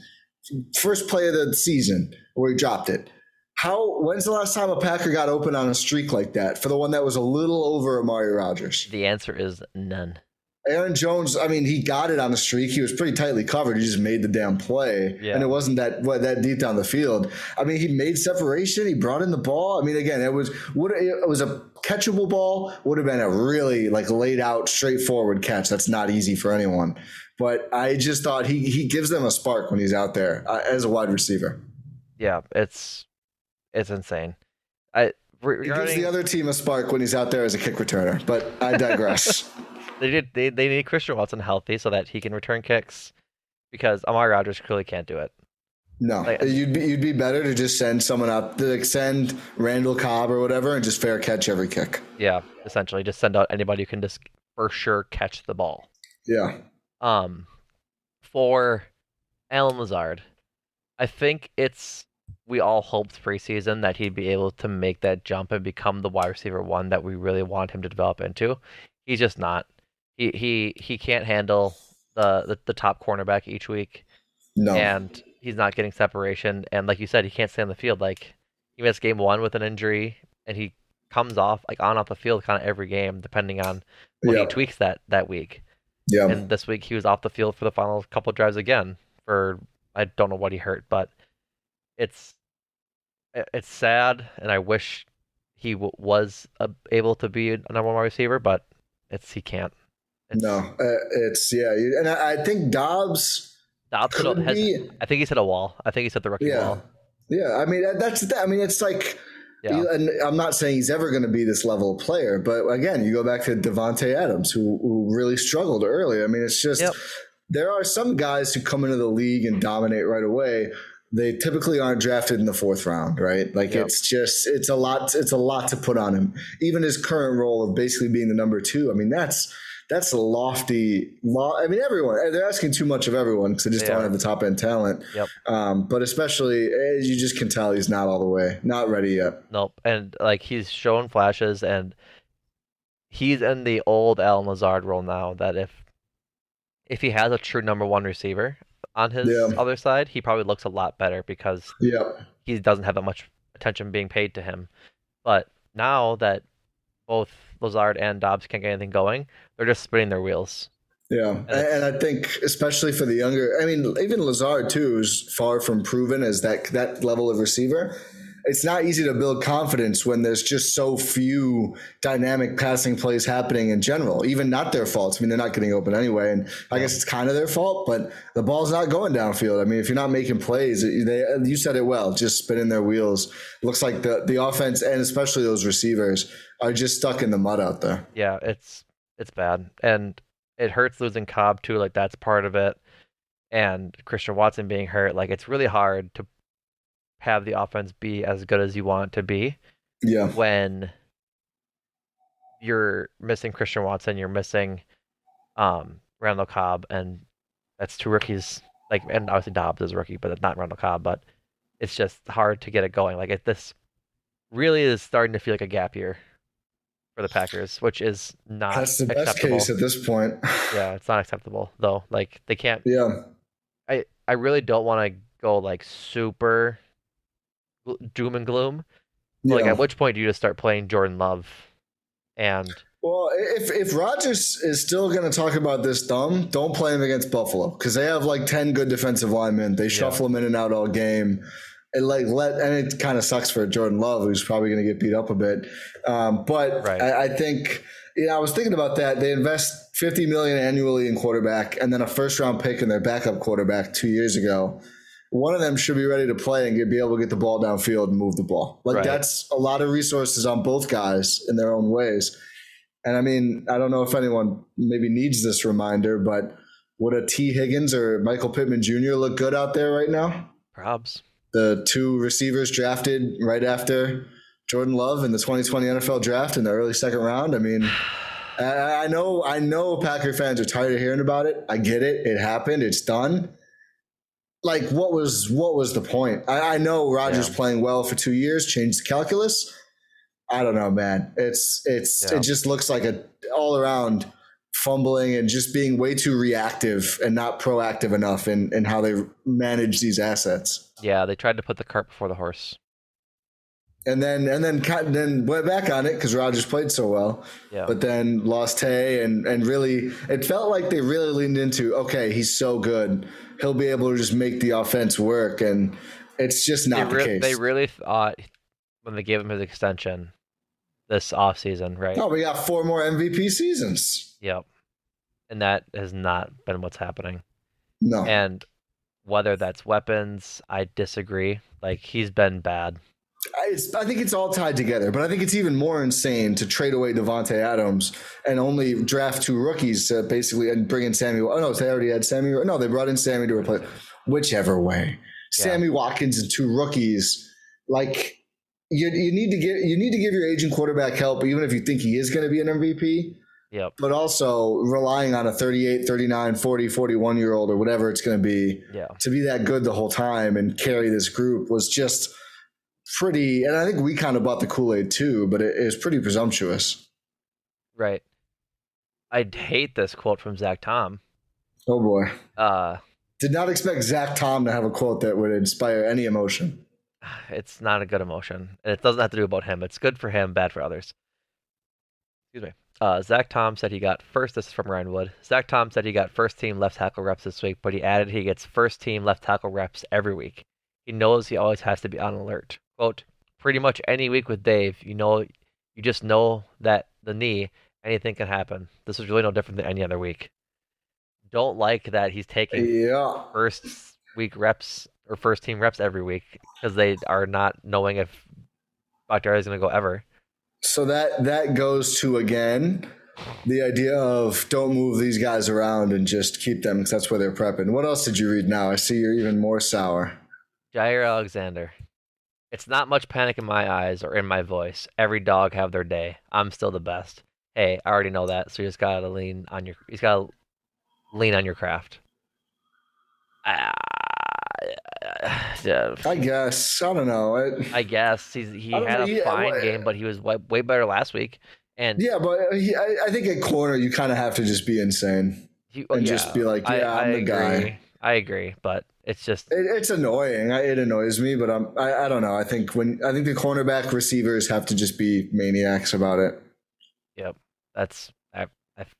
first play of the season where he dropped it, when's the last time a Packer got open on a streak like that for the one that was a little over Amari Rodgers? The answer is none. Aaron Jones, I mean, he got it on the streak. He was pretty tightly covered. He just made the damn play. Yeah. And it wasn't that deep down the field. I mean, he made separation. He brought in the ball. I mean, again, it was a catchable ball. Would have been a really, like, laid out, straightforward catch. That's not easy for anyone. But I just thought he gives them a spark when he's out there as a wide receiver. Yeah, it's insane. He gives the other team a spark when he's out there as a kick returner. But I digress. They need Christian Watson healthy so that he can return kicks, because Amari Rodgers clearly can't do it. No, like, you'd be better to just send someone out, like send Randall Cobb or whatever, and just fair catch every kick. Yeah, essentially, just send out anybody who can just for sure catch the ball. Yeah. For Allen Lazard, I think we all hoped preseason that he'd be able to make that jump and become the wide receiver one that we really want him to develop into. He's just not. He can't handle the top cornerback each week. No. And he's not getting separation. And like you said, he can't stay on the field. Like, he missed game one with an injury, and he comes off, like, off the field kind of every game, depending on when he tweaks that week. Yeah. And this week he was off the field for the final couple of drives again for, I don't know what he hurt, but it's sad, and I wish he was able to be a number one receiver, but he can't. And I think Dobbs could be. I think he's hit a wall. I think he's hit the rookie wall. Yeah, I mean, it's like, and I'm not saying he's ever going to be this level of player, but again, you go back to Devontae Adams, who really struggled early. I mean, it's just there are some guys who come into the league and dominate right away. They typically aren't drafted in the fourth round, right? Like it's a lot to put on him. Even his current role of basically being the number two, I mean, that's a lofty law. I mean, everyone, they're asking too much of everyone because they just don't have the top end talent. Yep. But especially, you just can tell he's not all the way, not ready yet. Nope. And like, he's shown flashes, and he's in the old Allen Lazard role now that if he has a true number one receiver on his other side, he probably looks a lot better because he doesn't have that much attention being paid to him. But now that both Lazard and Dobbs can't get anything going, they're just spinning their wheels. Yeah, and I think especially for the younger, I mean, even Lazard too is far from proven as that level of receiver. It's not easy to build confidence when there's just so few dynamic passing plays happening in general, even not their fault. I mean, they're not getting open anyway, and I guess it's kind of their fault, but the ball's not going downfield. I mean, if you're not making plays, you said it well, just spinning their wheels. Looks like the offense and especially those receivers are just stuck in the mud out there. Yeah, it's bad. And it hurts losing Cobb too. Like, that's part of it. And Christian Watson being hurt, like, it's really hard to have the offense be as good as you want it to be when you're missing Christian Watson, you're missing Randall Cobb, and that's two rookies, like, and obviously Dobbs is a rookie, but it's not Randall Cobb, but it's just hard to get it going. Like, this really is starting to feel like a gap year for the Packers, which is not acceptable. That's the best case at this point. Yeah, it's not acceptable, though. Like, they can't... Yeah. I really don't want to go, like, super... doom and gloom. Like, at which point do you just start playing Jordan Love? And well, if Rodgers is still going to talk about this thumb, don't play him against Buffalo because they have like 10 good defensive linemen. They shuffle them in and out all game. And it kind of sucks for Jordan Love, who's probably going to get beat up a bit. I think. I was thinking about that. They invest $50 million annually in quarterback and then a first round pick in their backup quarterback 2 years ago. One of them should be ready to play and be able to get the ball downfield and move the ball. Like, that's a lot of resources on both guys in their own ways. And I mean, I don't know if anyone maybe needs this reminder, but would a T. Higgins or Michael Pittman Jr. look good out there right now? Probs. The two receivers drafted right after Jordan Love in the 2020 NFL draft in the early second round. I mean, I know Packer fans are tired of hearing about it. I get it. It happened. It's done. Like, what was the point? I know Rodgers playing well for 2 years changed the calculus. I don't know, man. It just looks like a all around fumbling and just being way too reactive and not proactive enough in how they manage these assets. Yeah, they tried to put the cart before the horse. And then went back on it because Rodgers played so well. Yeah. But then lost Tay and really it felt like they really leaned into, okay, he's so good. He'll be able to just make the offense work, and it's just not the case. They really thought when they gave him his extension this offseason, right? No, we got 4 more MVP seasons. Yep. And that has not been what's happening. No. And whether that's weapons, I disagree. Like, he's been bad. I think it's all tied together, but I think it's even more insane to trade away Devontae Adams and only draft 2 rookies to basically and bring in Sammy. Oh, no, they already had Sammy. No, they brought in Sammy to replace. Whichever way. Yeah. Sammy Watkins and 2 rookies. Like, you need to give your aging quarterback help, even if you think he is going to be an MVP. Yep. But also relying on a 38, 39, 40, 41-year-old or whatever it's going to be to be that good the whole time and carry this group was just – pretty, and I think we kind of bought the Kool-Aid too, but it is pretty presumptuous. Right. I hate this quote from Zach Tom. Oh boy. Did not expect Zach Tom to have a quote that would inspire any emotion. It's not a good emotion. And it doesn't have to do about him. It's good for him, bad for others. Excuse me. Zach Tom said he got first. This is from Ryan Wood. Zach Tom said he got first team left tackle reps this week, but he added he gets first team left tackle reps every week. He knows he always has to be on alert. Quote, pretty much any week with Dave, you just know that the knee, anything can happen. This is really no different than any other week. Don't like that he's taking first week reps or first team reps every week because they are not knowing if Bakhtiari is going to go ever. So that goes to, again, the idea of don't move these guys around and just keep them because that's where they're prepping. What else did you read now? I see you're even more sour. Jair Alexander. It's not much panic in my eyes or in my voice. Every dog have their day. I'm still the best. Hey, I already know that. So you just gotta lean on your. You gotta lean on your craft. I guess. I don't know. I guess he had a fine game, but he was way better last week. And yeah, but I think at corner you kind of have to just be insane and just be like, I'm the guy. I agree, but. It's just it's annoying. It annoys me, but I don't know. I think the cornerback receivers have to just be maniacs about it. Yep, that's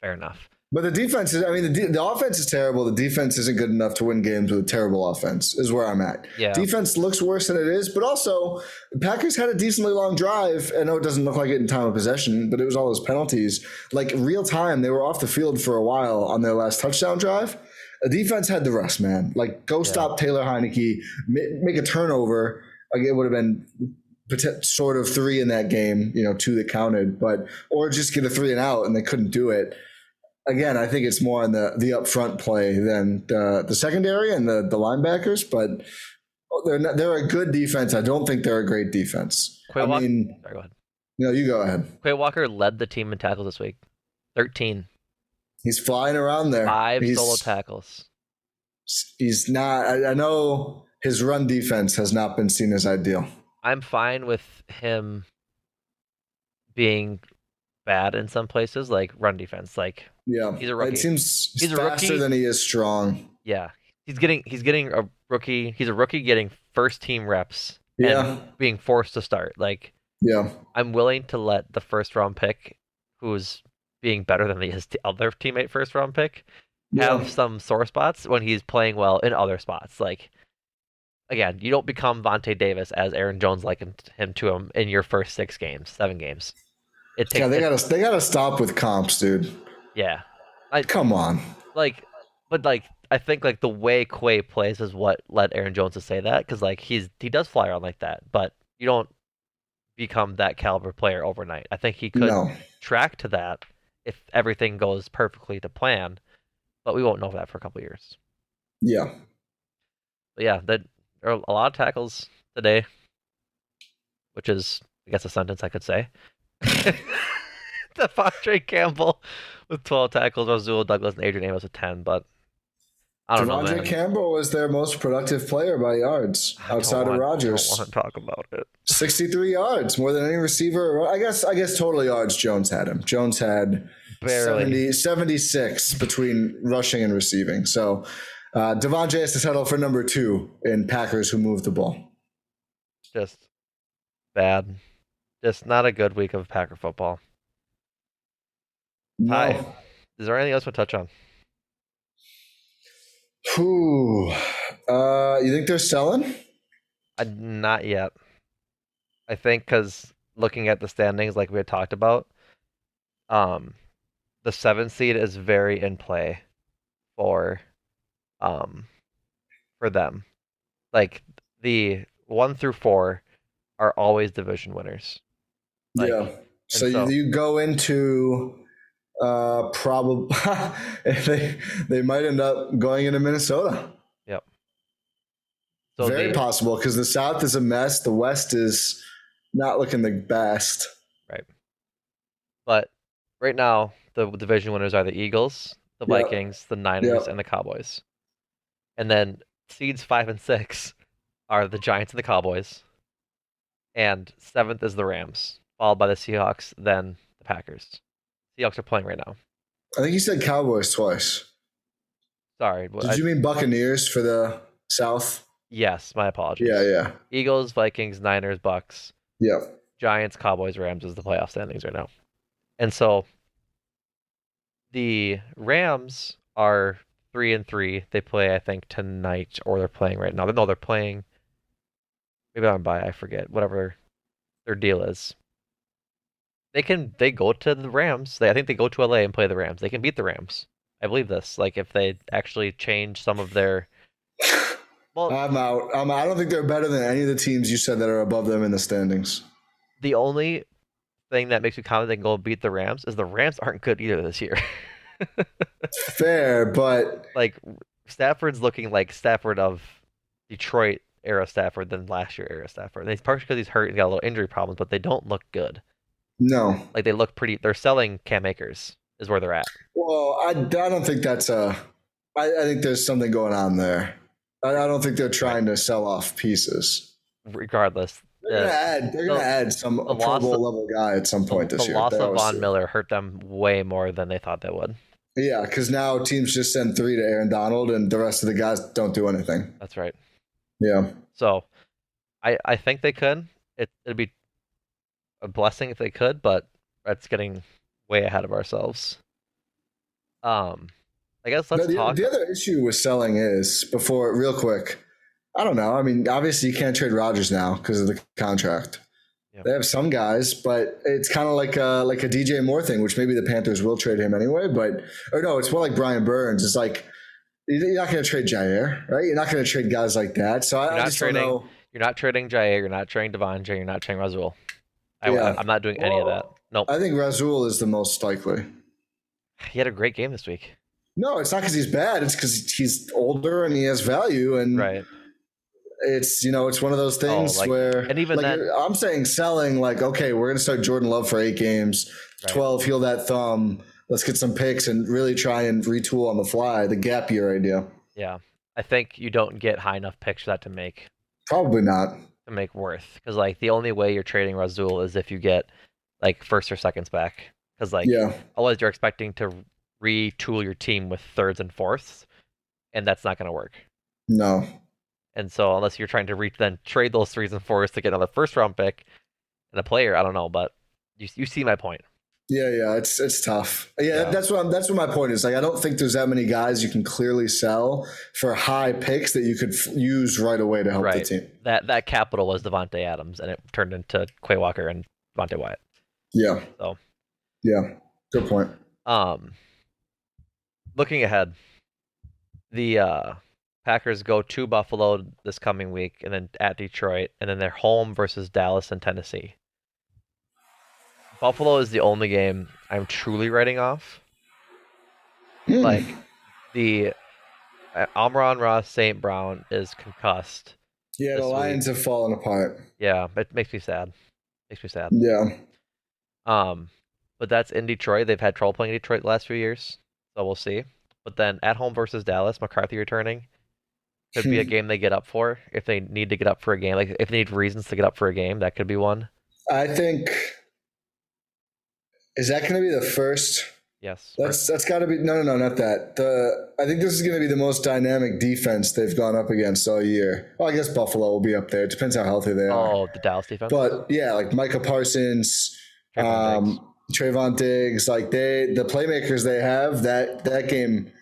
fair enough. But the defense is. I mean, the offense is terrible. The defense isn't good enough to win games with a terrible offense. Is where I'm at. Yeah, defense looks worse than it is. But also, Packers had a decently long drive. I know it doesn't look like it in time of possession, but it was all those penalties. Like real time, they were off the field for a while on their last touchdown drive. The defense had the rest, man. Like, go stop Taylor Heineke, make a turnover. Like, it would have been sort of 3 in that game, 2 that counted, but or just get a 3 and out, and they couldn't do it. Again, I think it's more on the upfront play than the secondary and the linebackers, but they're a good defense. I don't think they're a great defense. Sorry, go ahead. No, you go ahead. Quay Walker led the team in tackles this week, 13. He's flying around there. 5 solo tackles. He's not. I know his run defense has not been seen as ideal. I'm fine with him being bad in some places, like run defense. Like, he's a rookie. It seems he's faster than he is strong. Yeah, he's getting a rookie. He's a rookie getting first team reps and being forced to start. Like, I'm willing to let the first round pick, who's being better than his other teammate first round pick, have some sore spots when he's playing well in other spots. Like, again, you don't become Vontae Davis as Aaron Jones likened him to him in your first 7 games. It takes, they gotta stop with comps, dude. Yeah, come on. Like, but like I think like the way Quay plays is what led Aaron Jones to say that, because like he does fly around like that, but you don't become that caliber player overnight. I think he could track to that. if everything goes perfectly to plan, but we won't know that for a couple of years. Yeah. But yeah, there are a lot of tackles today, which is, I guess, a sentence I could say. Devontae Campbell with 12 tackles, Razul Douglas and Adrian Amos with 10, but I don't know, man. Campbell was their most productive player by yards outside of Rodgers. I don't want to talk about it. 63 yards, more than any receiver. I guess total yards Jones had him. Jones had barely 76 between rushing and receiving. So Devontae has to settle for number 2 in Packers who moved the ball. Just bad. Just not a good week of Packer football. No. Hi. Is there anything else we'll touch on? Who? You think they're selling? Not yet. I think because looking at the standings, like we had talked about, the 7th seed is very in play for them. Like the 1 through 4 are always division winners. Like, yeah. So you go into. Probably they might end up going into Minnesota. Yep. So very possible because the South is a mess. The West is not looking the best. Right. But right now, the division winners are the Eagles, the Vikings, the Niners, and the Cowboys. And then seeds 5 and 6 are the Giants and the Cowboys. And 7th is the Rams, followed by the Seahawks, then the Packers. Seahawks are playing right now. I think you said Cowboys twice. Sorry. Did you mean Buccaneers for the South? Yes, my apologies. Yeah. Eagles, Vikings, Niners, Bucks. Yeah. Giants, Cowboys, Rams is the playoff standings right now. And so the Rams are 3 and 3. They play, I think, tonight, or they're playing right now. No, they're playing. Maybe I'm by. I forget. Whatever their deal is. They go to the Rams. I think they go to LA and play the Rams. They can beat the Rams. I believe this. Like if they actually change some of their. Well, I'm out. I don't think they're better than any of the teams you said that are above them in the standings. The only thing that makes me confident they can go and beat the Rams is the Rams aren't good either this year. Fair, but like Stafford's looking like Stafford of Detroit era Stafford than last year era Stafford. And it's partially because he's hurt and got a little injury problems, but they don't look good. No. Like, they look pretty... They're selling Cam Akers is where they're at. Well, I don't think that's a... I think there's something going on there. I don't think they're trying to sell off pieces. Regardless. They're going to add some Pro Bowl-level guy at some point this year. The loss of Von Miller hurt them way more than they thought they would. Yeah, because now teams just send 3 to Aaron Donald, and the rest of the guys don't do anything. That's right. Yeah. So, I think they could. It'd be... a blessing if they could, but that's getting way ahead of ourselves. I guess talk. The other issue with selling is before real quick. I don't know. I mean, obviously you can't trade Rodgers now because of the contract. Yep. They have some guys, but it's kind of like a DJ Moore thing, which maybe the Panthers will trade him anyway. It's more like Brian Burns. It's like you're not going to trade Jair, right? You're not going to trade guys like that. So I just don't know. You're not trading Jair. You're not trading Devontae. You're not trading Razul. I'm not doing any of that. Nope. I think Razul is the most likely. He had a great game this week. No, it's not because he's bad. It's because he's older and he has value. And right. It's, it's one of those things where. And even like then. I'm saying selling, like, okay, we're going to start Jordan Love for 8 games, right. 12, heal that thumb. Let's get some picks and really try and retool on the fly, the gap year idea. Yeah. I think you don't get high enough picks for that to make. Probably not. To make worth, because like the only way you're trading Razul is if you get like first or seconds back, because otherwise you're expecting to retool your team with 3rds and 4ths, and that's not going to work. No. And so unless you're trying to trade those 3s and 4s to get another first round pick and a player, I don't know, but you see my point. Yeah, it's tough. Yeah, that's what my point is. Like, I don't think there's that many guys you can clearly sell for high picks that you could use right away to help the team. That capital was Devontae Adams, and it turned into Quay Walker and Devontae Wyatt. Yeah. So. Yeah. Good point. Looking ahead, the Packers go to Buffalo this coming week, and then at Detroit, and then they're home versus Dallas and Tennessee. Buffalo is the only game I'm truly writing off. Like, the Amon Ross St. Brown is concussed. Yeah, the Lions have fallen apart. Yeah, it makes me sad. Yeah. But that's in Detroit. They've had trouble playing in Detroit the last few years, so we'll see. But then at home versus Dallas, McCarthy returning could be a game they get up for if they need to get up for a game. Like, if they need reasons to get up for a game, that could be one. I think. Is that going to be the first? Yes. That's got to be no, not that. I think this is going to be the most dynamic defense they've gone up against all year. Well, I guess Buffalo will be up there. It depends how healthy they are. Oh, the Dallas defense. But yeah, like Micah Parsons, Trayvon Diggs, like the playmakers they have. That game.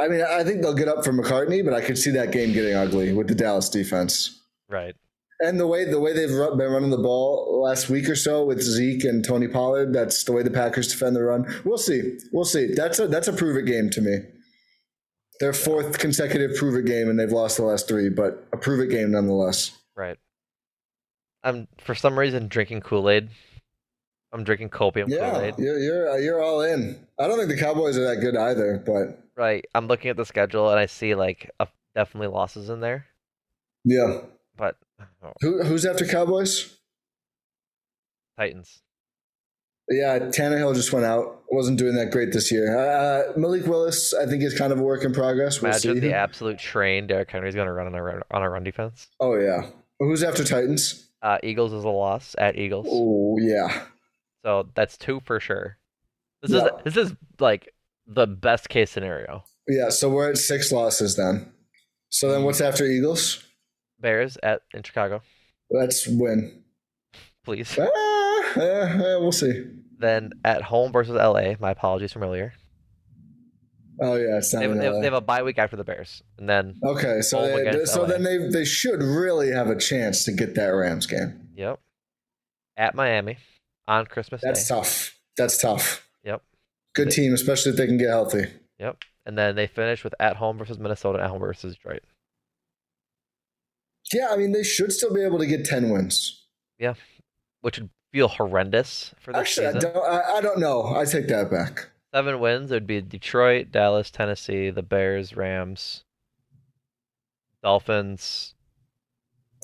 I mean, I think they'll get up for McCartney, but I could see that game getting ugly with the Dallas defense. Right. And the way they've been running the ball last week or so with Zeke and Tony Pollard, that's the way the Packers defend the run. We'll see. That's a prove-it game to me. Their fourth consecutive prove-it game, and they've lost the last three, but a prove-it game nonetheless. Right. I'm, for some reason, drinking Kool-Aid. I'm drinking copium Kool-Aid. Yeah, you're all in. I don't think the Cowboys are that good either, but... Right. I'm looking at the schedule, and I see, like, definitely losses in there. Yeah. But... Oh. Who's after Cowboys? Titans. Yeah, Tannehill just went out. Wasn't doing that great this year. Malik Willis, I think, is kind of a work in progress. Imagine the absolute train Derrick Henry's going to run on a run defense. Oh, yeah. Who's after Titans? Eagles is a loss at Eagles. Oh, yeah. So that's two for sure. This is like the best case scenario. Yeah, so we're at 6 losses then. So then what's after Eagles? Bears in Chicago. Let's win. Please. We'll see. Then at home versus LA. My apologies from earlier. Oh, yeah. It's not they have a bye week after the Bears. And then. Okay. So then they should really have a chance to get that Rams game. Yep. At Miami on Christmas Day. That's tough. Yep. Good team, especially if they can get healthy. Yep. And then they finish with at home versus Minnesota, at home versus Detroit. Yeah, I mean, they should still be able to get 10 wins. Yeah, which would feel horrendous for this season. I don't know. I take that back. 7 wins, it would be Detroit, Dallas, Tennessee, the Bears, Rams, Dolphins.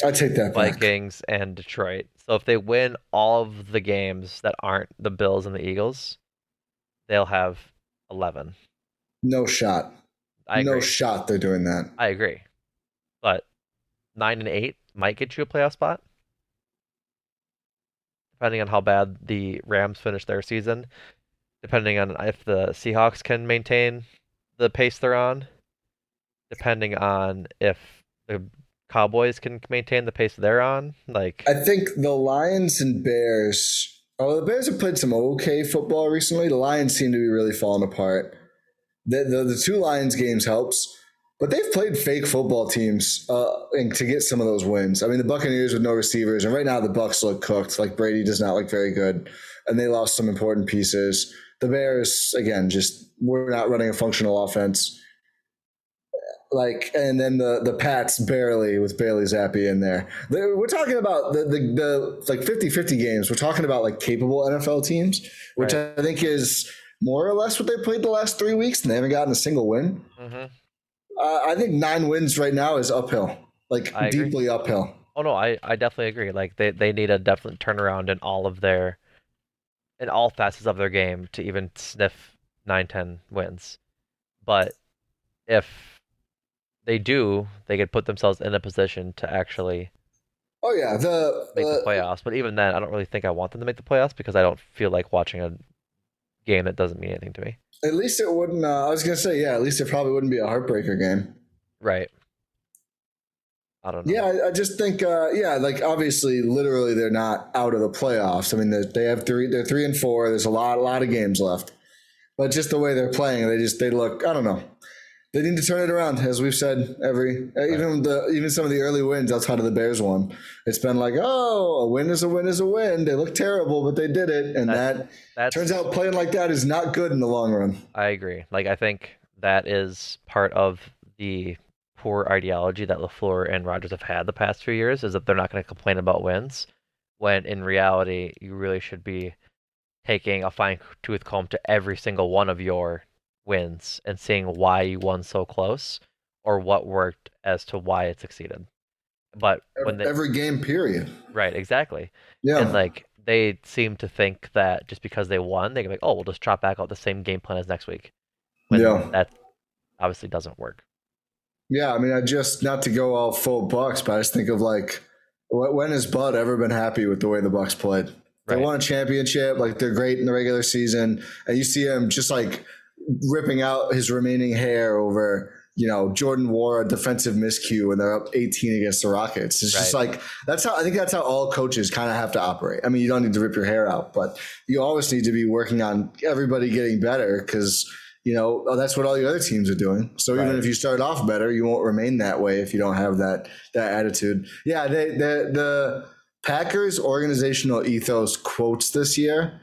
I take that back. Vikings and Detroit. So if they win all of the games that aren't the Bills and the Eagles, they'll have 11. No shot. No shot they're doing that. I agree. But 9-8 might get you a playoff spot, depending on how bad the Rams finish their season, depending on if the Seahawks can maintain the pace they're on, depending on if the Cowboys can maintain the pace they're on. Like, I think the Lions and Bears, the Bears have played some okay football recently. The Lions seem to be really falling apart. The 2 Lions games helps. But they've played fake football teams to get some of those wins. I mean, the Buccaneers with no receivers, and right now the Bucs look cooked. Like, Brady does not look very good, and they lost some important pieces. The Bears, again, just we're not running a functional offense. Like, and then the Pats barely with Bailey Zappi in there. We're talking about the like 50-50 games. We're talking about like capable NFL teams, which right. I think is more or less what they played the last 3 weeks, and they haven't gotten a single win. Mm-hmm. I think 9 wins right now is uphill, like deeply uphill. Oh no, I definitely agree. Like they need a definite turnaround in all facets of their game to even sniff 9-10 wins. But if they do, they could put themselves in a position to actually. Oh yeah, make the playoffs. But even then, I don't really think I want them to make the playoffs because I don't feel like watching a game that doesn't mean anything to me. At least it wouldn't. I was gonna say, yeah. At least it probably wouldn't be a heartbreaker game, right? I don't know. Yeah, I just think, like obviously, literally, they're not out of the playoffs. I mean, they have 3. They're 3-4. There's a lot of games left, but just the way they're playing, they look. I don't know. They need to turn it around, as we've said even some of the early wins outside of the Bears one. It's been like, oh, a win is a win is a win. They look terrible, but they did it, and that turns out playing like that is not good in the long run. I agree. Like I think that is part of the poor ideology that LaFleur and Rodgers have had the past few years is that they're not going to complain about wins, when in reality you really should be taking a fine-tooth comb to every single one of your wins and seeing why you won so close or what worked as to why it succeeded. But when they, every game period. Right, exactly. Yeah. And like they seem to think that just because they won, they can be like, oh, we'll just chop back out the same game plan as next week. When that obviously doesn't work. Yeah, I mean, I just, not to go all full Bucks, but I just think of like, when has Bud ever been happy with the way the Bucks played? They won a championship, like they're great in the regular season, and you see him just like ripping out his remaining hair over, you know, Jordan wore a defensive miscue when they're up 18 against the Rockets. It's just like, that's how, I think that's how all coaches kind of have to operate. I mean, you don't need to rip your hair out, but you always need to be working on everybody getting better because, you know, that's what all the other teams are doing. So even if you start off better, you won't remain that way if you don't have that attitude. Yeah, the Packers organizational ethos quotes this year,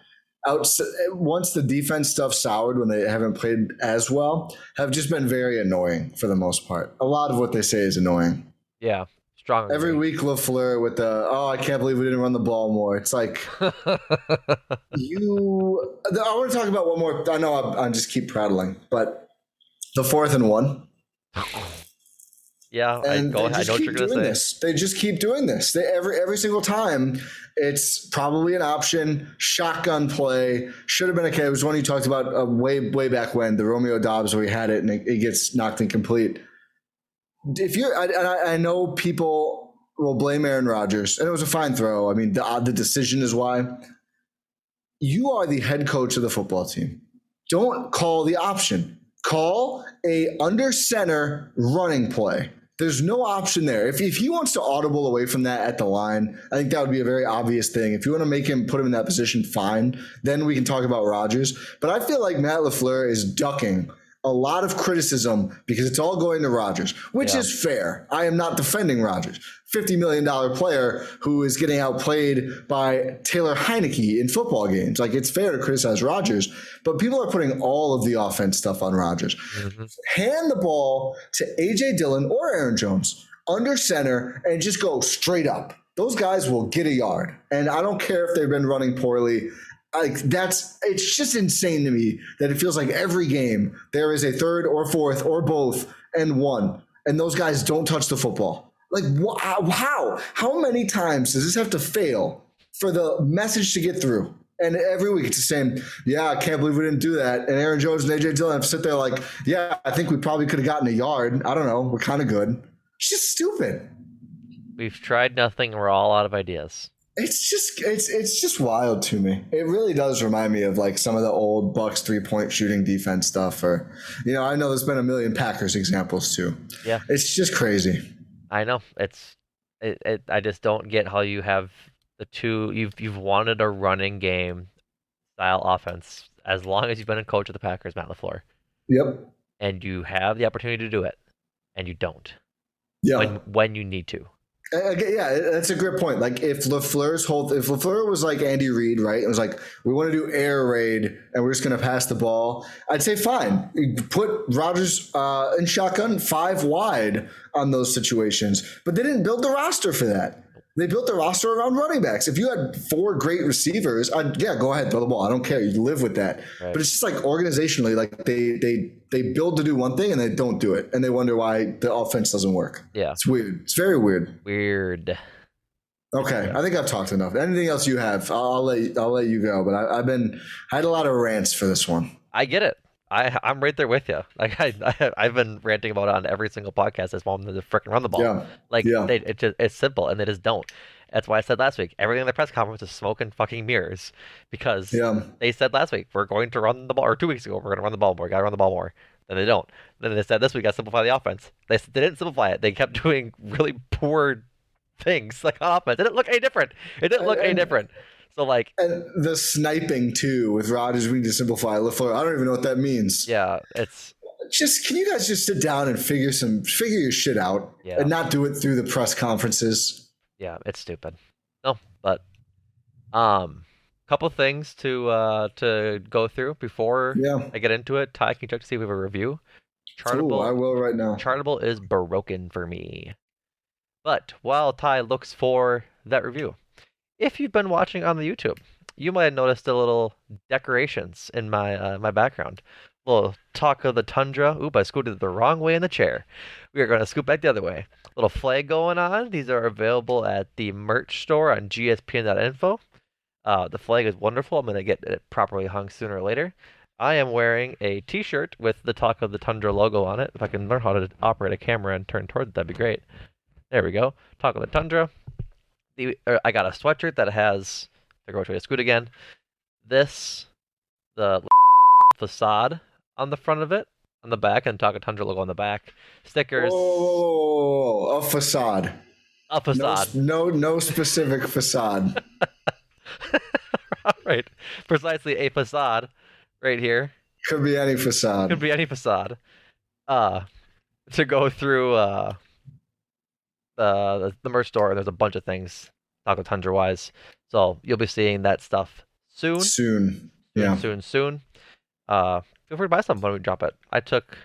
once the defense stuff soured when they haven't played as well, have just been very annoying for the most part. A lot of what they say is annoying. Yeah, strong. Every week LaFleur with the, I can't believe we didn't run the ball more. It's like, I want to talk about one more. I know I just keep prattling, but the 4th and 1. Yeah, and I know what you're going to say. They just keep doing this. They every single time, it's probably an option. Shotgun play should have been okay. It was one you talked about way back when, the Romeo Dobbs, where he had it and it gets knocked incomplete. If you're, I know people will blame Aaron Rodgers, and it was a fine throw. I mean, the decision is why. You are the head coach of the football team. Don't call the option. Call a under center running play. There's no option there. If he wants to audible away from that at the line, I think that would be a very obvious thing. If you want to make him put him in that position, fine. Then we can talk about Rodgers. But I feel like Matt LaFleur is ducking a lot of criticism because it's all going to Rodgers, which is fair. I am not defending Rodgers, $50 million player who is getting outplayed by Taylor Heineke in football games. Like, it's fair to criticize Rodgers, but people are putting all of the offense stuff on Rodgers. Mm-hmm. Hand the ball to A.J. Dillon or Aaron Jones under center and just go straight up. Those guys will get a yard. And I don't care if they've been running poorly. Like, it's just insane to me that it feels like every game there is a 3rd or 4th or both and 1, and those guys don't touch the football. Like, how? How many times does this have to fail for the message to get through? And every week it's the same. Yeah, I can't believe we didn't do that. And Aaron Jones and A.J. Dillon have to sit there like, yeah, I think we probably could have gotten a yard. I don't know. We're kind of good. It's just stupid. We've tried nothing. We're all out of ideas. It's just wild to me. It really does remind me of like some of the old Bucks 3-point shooting defense stuff, or, you know, I know there's been a million Packers examples too. Yeah, it's just crazy. I know it's. I just don't get how you have the two. You've wanted a running game style offense as long as you've been a coach of the Packers, Matt LaFleur. Yep. And you have the opportunity to do it, and you don't. Yeah. When you need to. Yeah, that's a great point. Like, if LaFleur was like Andy Reid, right? It was like, we want to do air raid and we're just going to pass the ball. I'd say fine. Put Rodgers in shotgun 5 wide on those situations. But they didn't build the roster for that. They built the roster around running backs. If you had 4 great receivers, go ahead, throw the ball. I don't care. You live with that. Right. But it's just like organizationally, like they build to do one thing and they don't do it, and they wonder why the offense doesn't work. Yeah, it's weird. It's very weird. Okay, yeah. I think I've talked enough. Anything else you have? I'll let you go. But I had a lot of rants for this one. I get it. I'm right there with you. Like I've been ranting about it on every single podcast this moment to frickin' run the ball. Yeah. Like it's simple, and they just don't. That's why I said last week, everything in the press conference is smoke and fucking mirrors, because they said last week, we're going to run the ball, or 2 weeks ago, we're going to run the ball more. Got to run the ball more. Then they don't. Then they said this week, got to simplify the offense. They didn't simplify it. They kept doing really poor things like on offense. It didn't look any different. So like, and the sniping too with Rodgers, we need to simplify LaFleur. I don't even know what that means. Yeah, it's just, can you guys just sit down and figure your shit out and not do it through the press conferences? Yeah, it's stupid. No, but couple things to go through before I get into it. Ty, can you check to see if we have a review? Chartable. Ooh, I will right now. Chartable is broken for me. But while Ty looks for that review, if you've been watching on the YouTube, you might have noticed the little decorations in my my background. Little Talk of the Tundra. Oop, I scooted the wrong way in the chair. We are going to scoot back the other way. Little flag going on. These are available at the merch store on gspn.info. The flag is wonderful. I'm going to get it properly hung sooner or later. I am wearing a t-shirt with the Talk of the Tundra logo on it. If I can learn how to operate a camera and turn toward it, that'd be great. There we go. Talk of the Tundra. I got a sweatshirt that has... Figure which way to scoot again. This, the facade on the front of it, on the back, and Talk of the Tundra logo on the back. Stickers. Oh, a facade. A facade. No specific facade. All right. Precisely a facade. Right here. Could be any facade. Could be any facade. To go through the merch store, there's a bunch of things Taco Tundra wise. So you'll be seeing that stuff soon. Soon. Feel free to buy something when we drop it. I took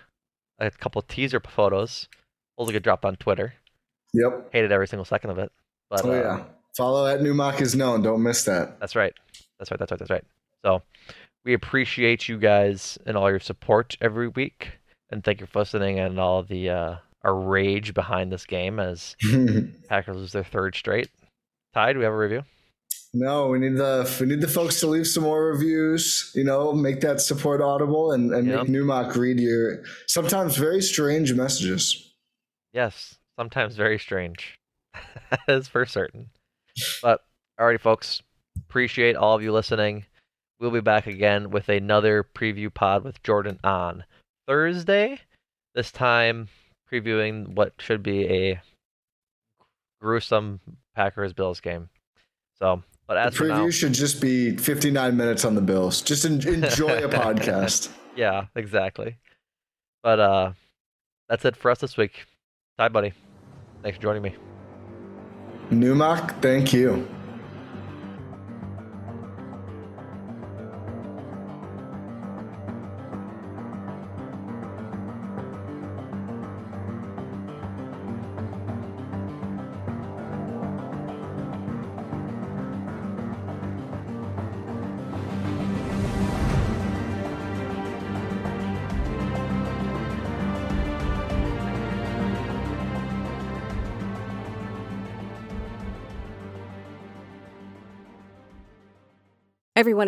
a couple teaser photos. Those will get dropped on Twitter. Yep. Hated every single second of it. But, yeah. Follow at Numac is known. Don't miss that. That's right. So we appreciate you guys and all your support every week. And thank you for listening and all the our rage behind this game as Packers lose their third straight. Ty, do we have a review? No, we need the folks to leave some more reviews, you know, make that support audible and make Numac read your sometimes very strange messages. Yes, sometimes very strange. That is for certain. But alrighty, folks, appreciate all of you listening. We'll be back again with another preview pod with Jordan on Thursday. This time, previewing what should be a gruesome Packers-Bills game. So, but as the preview for now, should just be 59 minutes on the Bills. Just enjoy a podcast. Yeah, exactly. But that's it for us this week. Hi, buddy. Thanks for joining me. Numac, thank you. Everyone